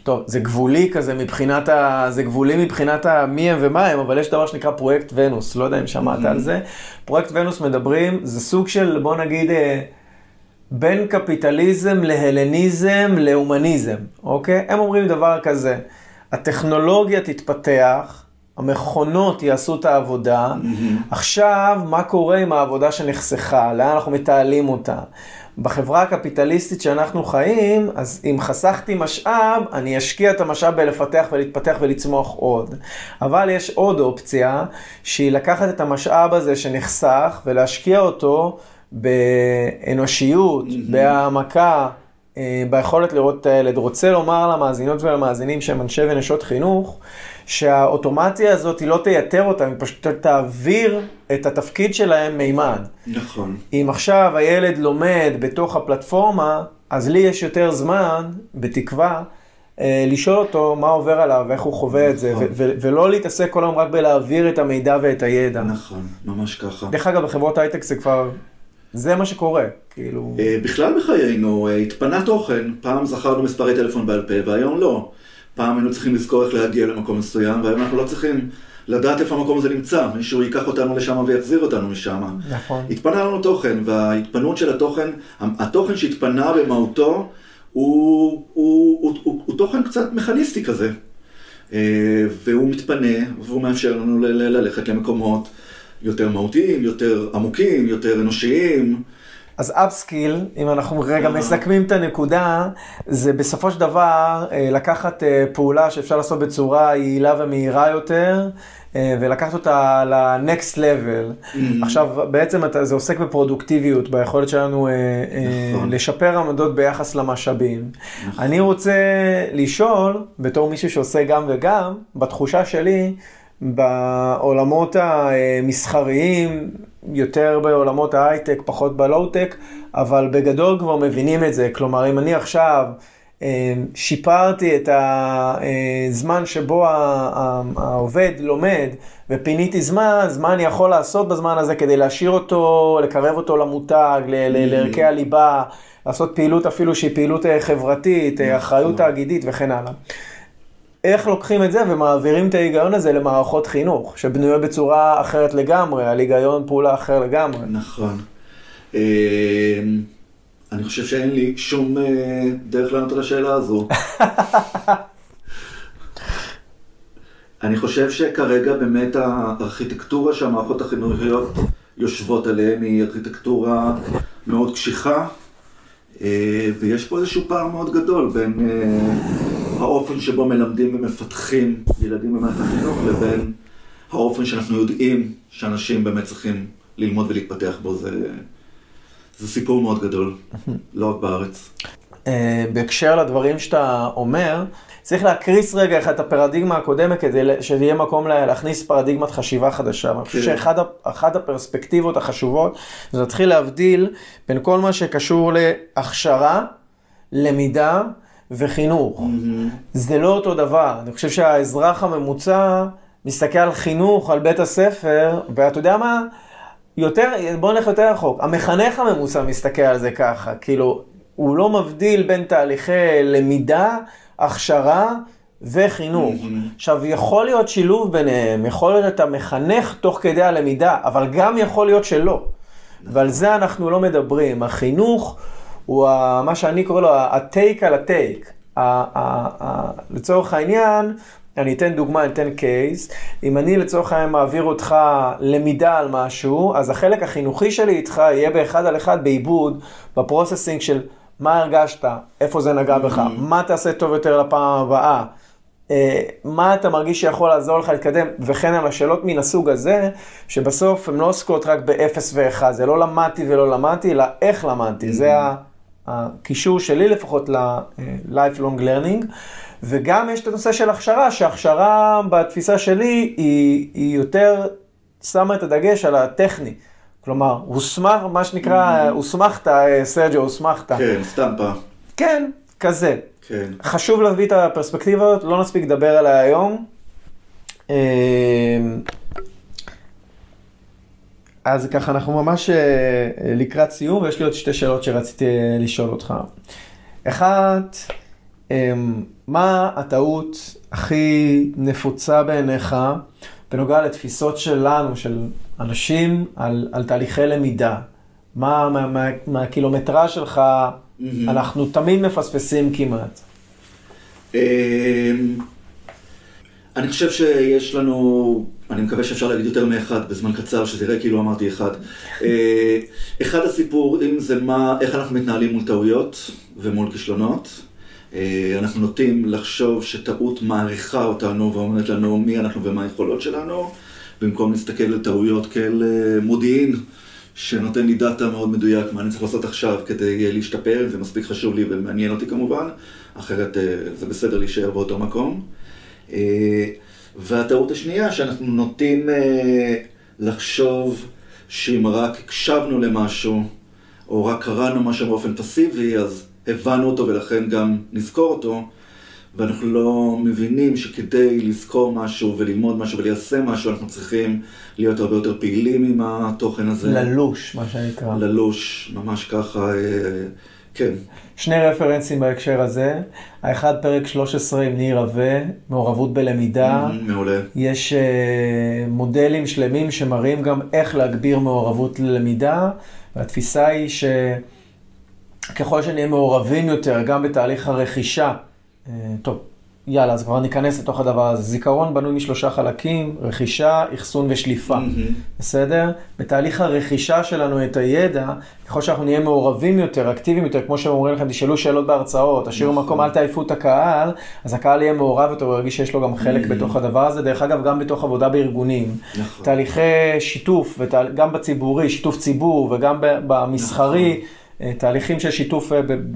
טוב, זה גבולי כזה מבחינת, זה גבולי מבחינת מי הם ומה הם, אבל יש דבר שנקרא פרויקט ונוס, לא יודע אם שמעת על זה. פרויקט ונוס מדברים, זה סוג של, בוא נגיד, בין קפיטליזם להלניזם להומניזם, אוקיי? הם אומרים דבר כזה, הטכנולוגיה תתפתח, המכונות יעשו את העבודה, עכשיו מה קורה עם העבודה שנחסכה, לאן אנחנו מתעלים אותה? בחברה הקפיטליסטית שאנחנו חיים, אז אם חסכתי משאב, אני אשקיע את המשאב בלפתח ולהתפתח ולצמוח עוד. אבל יש עוד אופציה, שהיא לקחת את המשאב הזה שנחסך, ולהשקיע אותו באנושיות, בהעמקה, ביכולת לראות את הילד. רוצה לומר למאזינות ולמאזינים שהם אנשי ונשות חינוך, שהאוטומציה הזאת היא לא תייתר אותם, היא פשוט תעביר את התפקיד שלהם מימד. נכון. אם עכשיו הילד לומד בתוך הפלטפורמה, אז לי יש יותר זמן, בתקווה, לשאול אותו מה עובר עליו, איך הוא חווה את זה, ולא להתעסק כל היום רק בלהעביר את המידע ואת הידע. נכון, ממש ככה. דרך אגב, בחברות הייטק זה כבר... זה מה שקורה, כאילו... בכלל בחיינו, התפנה תוכן, פעם זכרנו מספרי טלפון בעל פה, והיום לא. פעם היינו צריכים לזכור איך להגיע למקום מסוים, והיום אנחנו לא צריכים לדעת איפה המקום הזה נמצא, מישהו ייקח אותנו לשם ויחזיר אותנו משם. נכון. התפנה לנו תוכן, וההתפנות של התוכן, התוכן שהתפנה במהותו, הוא תוכן קצת מכניסטי כזה. והוא מתפנה, והוא מאפשר לנו ללכת למקומות, יותר מהותיים, יותר עמוקים, יותר אנושיים. אז אפסקיל, אם אנחנו רגע מסכמים את הנקודה, זה בסופו של דבר לקחת פעולה שאפשר לעשות בצורה יעילה ומהירה יותר, ולקחת אותה לנקסט לבל. עכשיו, בעצם זה עוסק בפרודוקטיביות, ביכולת שלנו לשפר עמדות ביחס למשאבים. אני רוצה לשאול, בתור מישהו שעושה גם וגם, בתחושה שלי, בעולמות המסחריים, יותר בעולמות ההייטק, פחות בלואו-טק, אבל בגדול כבר מבינים את זה. כלומר, אם אני עכשיו שיפרתי את הזמן שבו העובד לומד ופיניתי זמן, אז מה אני יכול לעשות בזמן הזה כדי להשאיר אותו, לקרב אותו למותג, לערכי הליבה, לעשות פעילות אפילו שהיא פעילות חברתית, אחריות תאגידית וכן הלאה. איך לוקחים את זה ומעבירים את ההיגיון הזה למערכות חינוך, שבנויה בצורה אחרת לגמרי, על היגיון פעולה אחר לגמרי. נכון. אני חושב שאין לי שום דרך לענות על השאלה הזו. אני חושב שכרגע באמת הארכיטקטורה שהמערכות החינוכיות יושבות עליהן היא ארכיטקטורה מאוד קשיחה, ויש פה איזשהו פער מאוד גדול בין... האופן שבו מלמדים ומפתחים ילדים במערכת החינוך, לבין האופן שאנחנו יודעים שאנשים באמת צריכים ללמוד ולהתפתח בו, זה סיפור מאוד גדול, לא רק בארץ. בהקשר לדברים שאתה אומר, צריך להקריס רגע אחד את הפרדיגמה הקודמת, כדי שיהיה מקום להכניס פרדיגמת חשיבה חדשה. אני חושב שאחד הפרספקטיבות החשובות, זה להתחיל להבדיל בין כל מה שקשור להכשרה, למידה, וחינוך. זה לא אותו דבר. אני חושב שהאזרח הממוצע מסתכל על חינוך, על בית הספר, ואתה יודע מה? יותר, בוא נלך יותר רחוק. המחנך הממוצע מסתכל על זה ככה. כאילו, הוא לא מבדיל בין תהליכי למידה, הכשרה וחינוך. עכשיו, יכול להיות שילוב ביניהם. יכול להיות אתה מחנך תוך כדי הלמידה, אבל גם יכול להיות שלא. ועל זה אנחנו לא מדברים. החינוך... הוא מה שאני קורא לו, ה-take על ה-take. לצורך העניין, אני אתן דוגמה, אני אתן קייס. אם אני לצורך העניין מעביר אותך למידה על משהו, אז החלק החינוכי שלי איתך יהיה באחד על אחד בעיבוד, בפרוססינג של מה הרגשת, איפה זה נגע בך, מה תעשה טוב יותר לפעם הבאה, מה אתה מרגיש שיכול לעזור לך להתקדם, וכן על השאלות מן הסוג הזה, שבסוף הן לא עוסקות רק ב-0 ו-1, זה לא למדתי ולא למדתי, אלא איך למדתי, זה הקישור שלי לפחות ל-lifelong learning, וגם יש את הנושא של הכשרה, שההכשרה בתפיסה שלי היא יותר שמה את הדגש על הטכני. כלומר, הוסמך, מה שנקרא, הוסמכת, סרג'ו, הוסמכת. כן, סטמפה. כן, כזה. כן. חשוב להביא את הפרספקטיבות, לא נספיק לדבר עליה היום. אז ככה, אנחנו ממש לקראת סיום, ויש לי עוד שתי שאלות שרציתי לשאול אותך. אחת, מה הטעות הכי נפוצה בעיניך, בנוגע לתפיסות שלנו, של אנשים, על תהליכי למידה? מה מהקילומטרה שלך, אנחנו תמיד מפספסים כמעט? אני חושב שיש לנו, אני מקווה שאפשר להגיד יותר מאחד בזמן קצר, שזה יראה כאילו אמרתי אחד. אחד הסיפורים זה איך אנחנו מתנהלים מול טעויות ומול כישלונות. אנחנו נוטים לחשוב שטעות מעריכה אותנו ואומרת לנו מי אנחנו ומה היכולות שלנו, במקום להסתכל על טעויות כאל מודיעין, שנותן לי דאטה מאוד מדויק, מה אני צריך לעשות עכשיו כדי להשתפר, זה מספיק חשוב לי ומעניין אותי כמובן, אחרת זה בסדר להישאר באותו מקום. והטעות השנייה, שאנחנו נוטים לחשוב שאם רק הקשבנו למשהו, או רק קראנו משהו באופן פסיבי, אז הבנו אותו ולכן גם נזכור אותו, ואנחנו לא מבינים שכדי לזכור משהו וללמוד משהו וליישם משהו, אנחנו צריכים להיות הרבה יותר פעילים עם התוכן הזה. ללוש, מה שנקרא. ללוש, ממש ככה, כן. שני רפרנסים בהקשר הזה, האחד פרק 13 עם ניר רווה, מעורבות בלמידה. מעולה. יש מודלים שלמים שמראים גם איך להגביר מעורבות ללמידה, והתפיסה היא שככל שנהיה מעורבים יותר, גם בתהליך הרכישה, טוב, יאללה, אז כבר ניכנס לתוך הדבר הזה. זיכרון בנוי משלושה חלקים, רכישה, אחסון ושליפה. בסדר? בתהליך הרכישה שלנו את הידע, ככל שאנחנו נהיה מעורבים יותר, אקטיביים יותר, כמו שאומרים לכם, תשאלו שאלות בהרצאות, תשאירו מקום, אל תעיפו את הקהל, אז הקהל יהיה מעורב יותר, הוא ירגיש שיש לו גם חלק בתוך הדבר הזה. דרך אגב, גם בתוך עבודה בארגונים. תהליכי שיתוף, גם בציבורי, שיתוף ציבור וגם במסחרי, תהליכים של שיתוף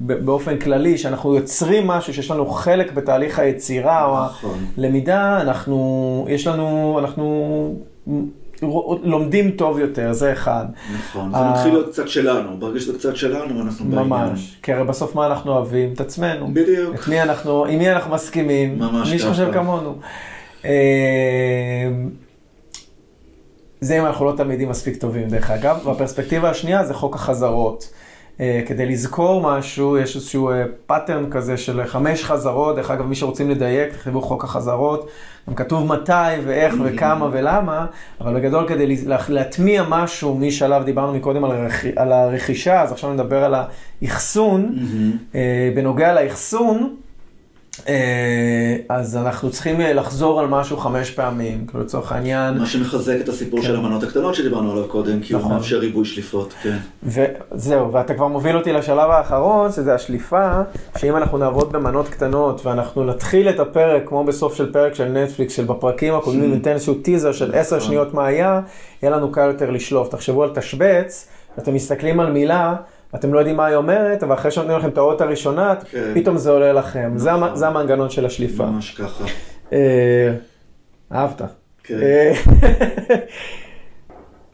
באופן כללי, שאנחנו יוצרים משהו שיש לנו חלק בתהליך היצירה או הלמידה, אנחנו לומדים טוב יותר, זה אחד. נכון, זה מתחיל להיות קצת שלנו, ברגע שזה קצת שלנו, אנחנו בעניין. ממש, כי הרי בסוף מה אנחנו אוהבים? את עצמנו. בדיוק. עם מי אנחנו מסכימים, מי שחושב כמונו. זה אם אנחנו לא תמידים מספיק טובים, דרך אגב. והפרספקטיבה השנייה זה חוק החזרות. כדי לזכור משהו, יש איזשהו פאטרן כזה של 5 חזרות, דרך אגב, מי שרוצים לדייק, תכתבו חוק החזרות, גם כתוב מתי ואיך וכמה ולמה, אבל בגדול כדי להטמיע משהו משלב, דיברנו מקודם על הרכישה, אז עכשיו נדבר על האחסון, בנוגע לאחסון, אז אנחנו צריכים לחזור על משהו 5 פעמים, כאילו לצורך העניין. מה שמחזק את הסיפור של המנות הקטנות שדיברנו עליו קודם, כי הוא מאפשר ריבוי שליפות, כן. וזהו, ואתה כבר מוביל אותי לשלב האחרון, שזה השליפה, שאם אנחנו נעבוד במנות קטנות, ואנחנו נתחיל את הפרק, כמו בסוף של פרק של נטפליקס, של בפרקים הקודמים, ניתן איזשהו טיזר של 10 שניות מה היה, יהיה לנו קל יותר לשלוף. תחשבו על תשבץ, ואתם מסתכלים על מילה, אתם לא יודעים מה היא אומרת, אבל אחרי שנותנים לכם את האות הראשונה, פתאום זה עולה לכם. זה המנגנון של השליפה. ממש ככה. אהבת. כן.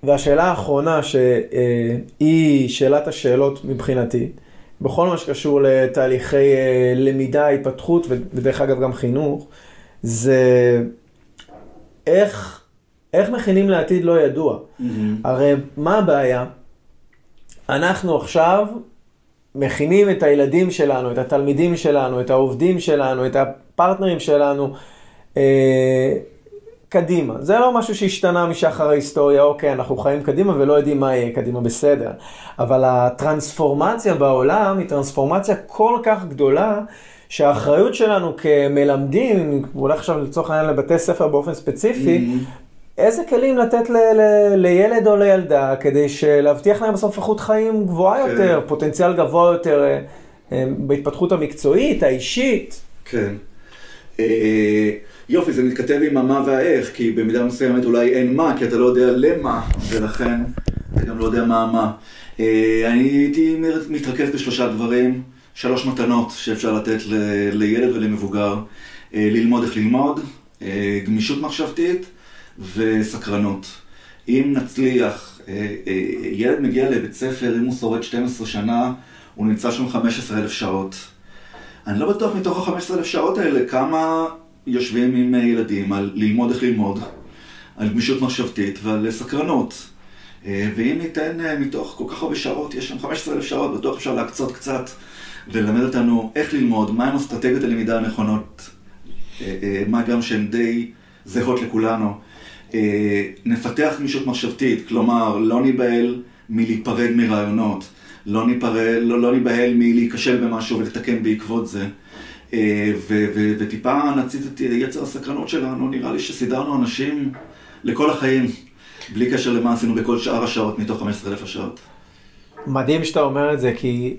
והשאלה האחרונה, שהיא שאלת השאלות מבחינתי, בכל מה שקשור לתהליכי למידה, התפתחות, ודרך אגב גם חינוך, זה איך מכינים לעתיד לא ידוע. הרי מה הבעיה? אנחנו עכשיו מכינים את הילדים שלנו, את התלמידים שלנו, את העובדים שלנו, את הפרטנרים שלנו, קדימה. זה לא משהו שהשתנה משחר ההיסטוריה, אוקיי, אנחנו חיים קדימה ולא יודעים מה יהיה קדימה, בסדר. אבל הטרנספורמציה בעולם היא טרנספורמציה כל כך גדולה, שהאחריות שלנו כמלמדים, אולי עכשיו לצורך העניין לבתי ספר באופן ספציפי, איזה כלים לתת לילד או לילדה, כדי להבטיח להם בסוף איכות חיים גבוהה יותר, פוטנציאל גבוה יותר בהתפתחות המקצועית, האישית. כן. יופי, זה מתכתב עם המה והאיך, כי במידה מסוימת אולי אין מה, כי אתה לא יודע למה, ולכן אתה גם לא יודע מה. אני הייתי מתרכז בשלושה דברים, שלוש מתנות שאפשר לתת לילד ולמבוגר, ללמוד איך ללמוד, גמישות מחשבתית וסקרנות. אם נצליח, ילד מגיע לבית ספר, אם הוא שורד 12 שנה, הוא נמצא שם 15,000 שעות. אני לא בטוח מתוך ה-15,000 שעות האלה כמה יושבים עם ילדים על ללמוד איך ללמוד, על גמישות מחשבתית ועל סקרנות. ואם ניתן מתוך כל כך הרבה שעות, יש שם 15,000 שעות, בטוח אפשר להקצות קצת וללמד אותנו איך ללמוד, מה עם אסטרטגיות הלמידה הנכונות, מה גם שהן די זהות לכולנו. נפתח גמישות מחשבתית, כלומר, לא ניבהל מלהיפרד מרעיונות, לא ניבהל מלהיכשל במשהו ולתקן בעקבות זה. וטיפה נציג את יצר הסקרנות שלנו, נראה לי שסידרנו אנשים לכל החיים, בלי קשר למה עשינו בכל שאר השעות מתוך 15,000 השעות. מדהים שאתה אומר את זה, כי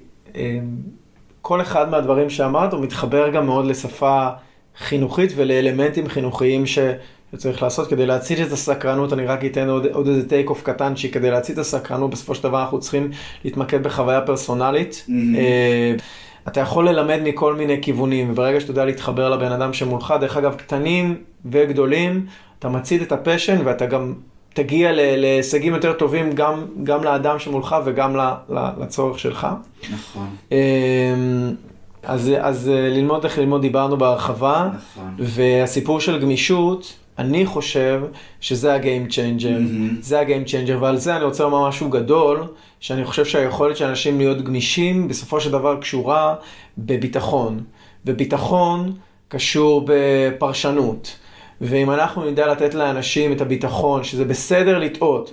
כל אחד מהדברים שאמרת הוא מתחבר גם מאוד לשפה חינוכית ולאלמנטים חינוכיים שצריך לעשות כדי להציץ את הסקרנות. אני רק אתן עוד איזה טייק אוף קטן, שכדי להציץ את הסקרנות בסופו של דבר אנחנו צריכים להתמקד בחוויה פרסונלית. אתה יכול ללמד מכל מיני כיוונים, וברגע שאתה יודע להתחבר לבן אדם שמולך, דרך אגב קטנים וגדולים, אתה מציד את הפשן ואתה גם תגיע להישגים יותר טובים גם לאדם שמולך וגם לצורך שלך. נכון. אז ללמוד איך ללמוד דיברנו בהרחבה, נכון. והסיפור של גמישות, אני חושב שזה ה-game changer, זה ה-game changer, ועל זה אני רוצה לומר משהו גדול, שאני חושב שהיכולת של אנשים להיות גמישים בסופו של דבר קשורה בביטחון, וביטחון קשור בפרשנות. ואם אנחנו נדע לתת לאנשים את הביטחון, שזה בסדר לטעות,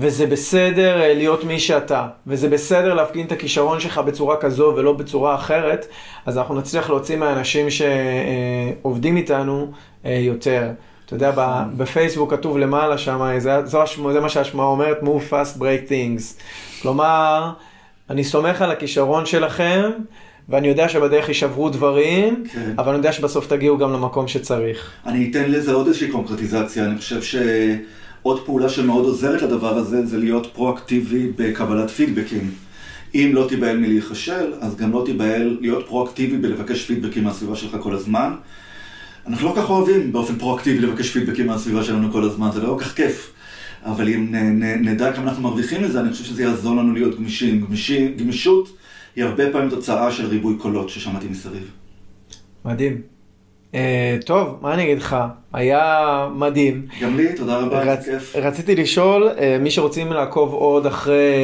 וזה בסדר להיות מי שאתה, וזה בסדר להפגין את הכישרון שלך בצורה כזו ולא בצורה אחרת, אז אנחנו נצליח להוציא מהאנשים שעובדים איתנו יותר. אתה יודע, בפייסבוק כתוב למעלה שם, זה מה שהשמעה אומרת, move fast, break things. כלומר, אני סומך על הכישרון שלכם, ואני יודע שבדרך יישברו דברים, כן. אבל אני יודע שבסוף תגיעו גם למקום שצריך. אני אתן לזה עוד איזושהי קונקרטיזציה. אני חושב שעוד פעולה שמאוד עוזרת לדבר הזה, זה להיות פרואקטיבי בקבלת פידבקים. אם לא תיבהל מלהיכשל, אז גם לא תיבהל להיות פרואקטיבי בלבקש פידבקים מהסביבה שלך כל הזמן. אנחנו לא כך אוהבים באופן פרואקטיבי לבקש פידבקים מהסביבה שלנו כל הזמן, זה לא כך כיף. אבל אם נדע כמה אנחנו מרוויחים לזה, אני חושב שזה יעזור לנו להיות גמישים. גמישות היא הרבה פעמים תוצאה של ריבוי קולות ששמעתי מסביב. מדהים. טוב, מה אני אגיד לך? היה מדהים. גם לי, תודה רבה. רציתי לשאול, מי שרוצים לעקוב עוד אחרי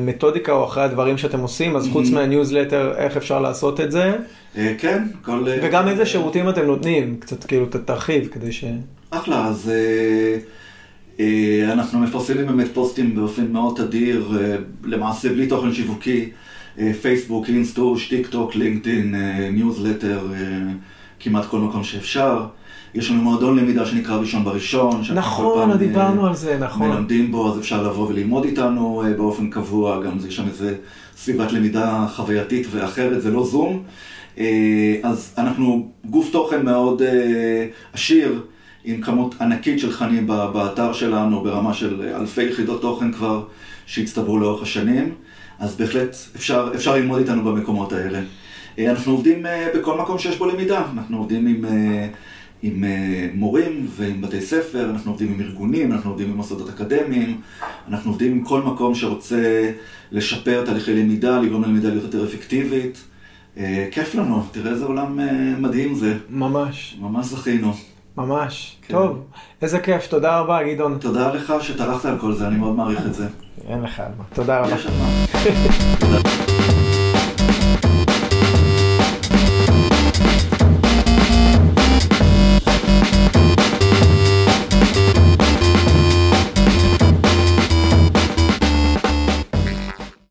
מתודיקה או אחרי הדברים שאתם עושים, אז חוץ מהניוזלטר, איך אפשר לעשות את זה? כן. וגם איזה שירותים אתם נותנים, קצת כאילו תרחיב כדי ש... אחלה, אז אנחנו מפרסמים באמת פוסטים באופן מאוד תדיר, למעשה בלי תוכן שיווקי, פייסבוק, אינסטוש, טיק טוק, לינקדאין, ניוזלטר, כמעט כל מקום שאפשר. יש לנו מועדון למידה שנקרא ראשון בראשון. נכון, דיברנו על זה, נכון. מלמדים בו, אז אפשר לבוא וללמוד איתנו באופן קבוע, גם יש שם איזה סביבת למידה חווייתית ואחרת, זה לא זום. אז אנחנו גוף תוכן מאוד עשיר, עם כמות ענקית של תכנים באתר שלנו, ברמה של אלפי יחידות תוכן כבר שהצטברו לאורך השנים. אז בהחלט אפשר ללמוד איתנו במקומות האלה. אנחנו עובדים בכל מקום שיש בו למידה, אנחנו עובדים עם מורים ועם בתי ספר, אנחנו עובדים עם ארגונים, אנחנו עובדים עם מוסדות אקדמיים, אנחנו עובדים עם כל מקום שרוצה לשפר תהליכי למידה, לגרום ללמידה להיות יותר אפקטיבית. כיף לנו, תראה איזה עולם מדהים זה. ממש. ממש זכינו. ממש. כן. טוב, איזה כיף, תודה רבה גדעון. תודה לך שטרחת על כל זה, אני מאוד מעריך את זה. אין לך, תודה רבה. תודה.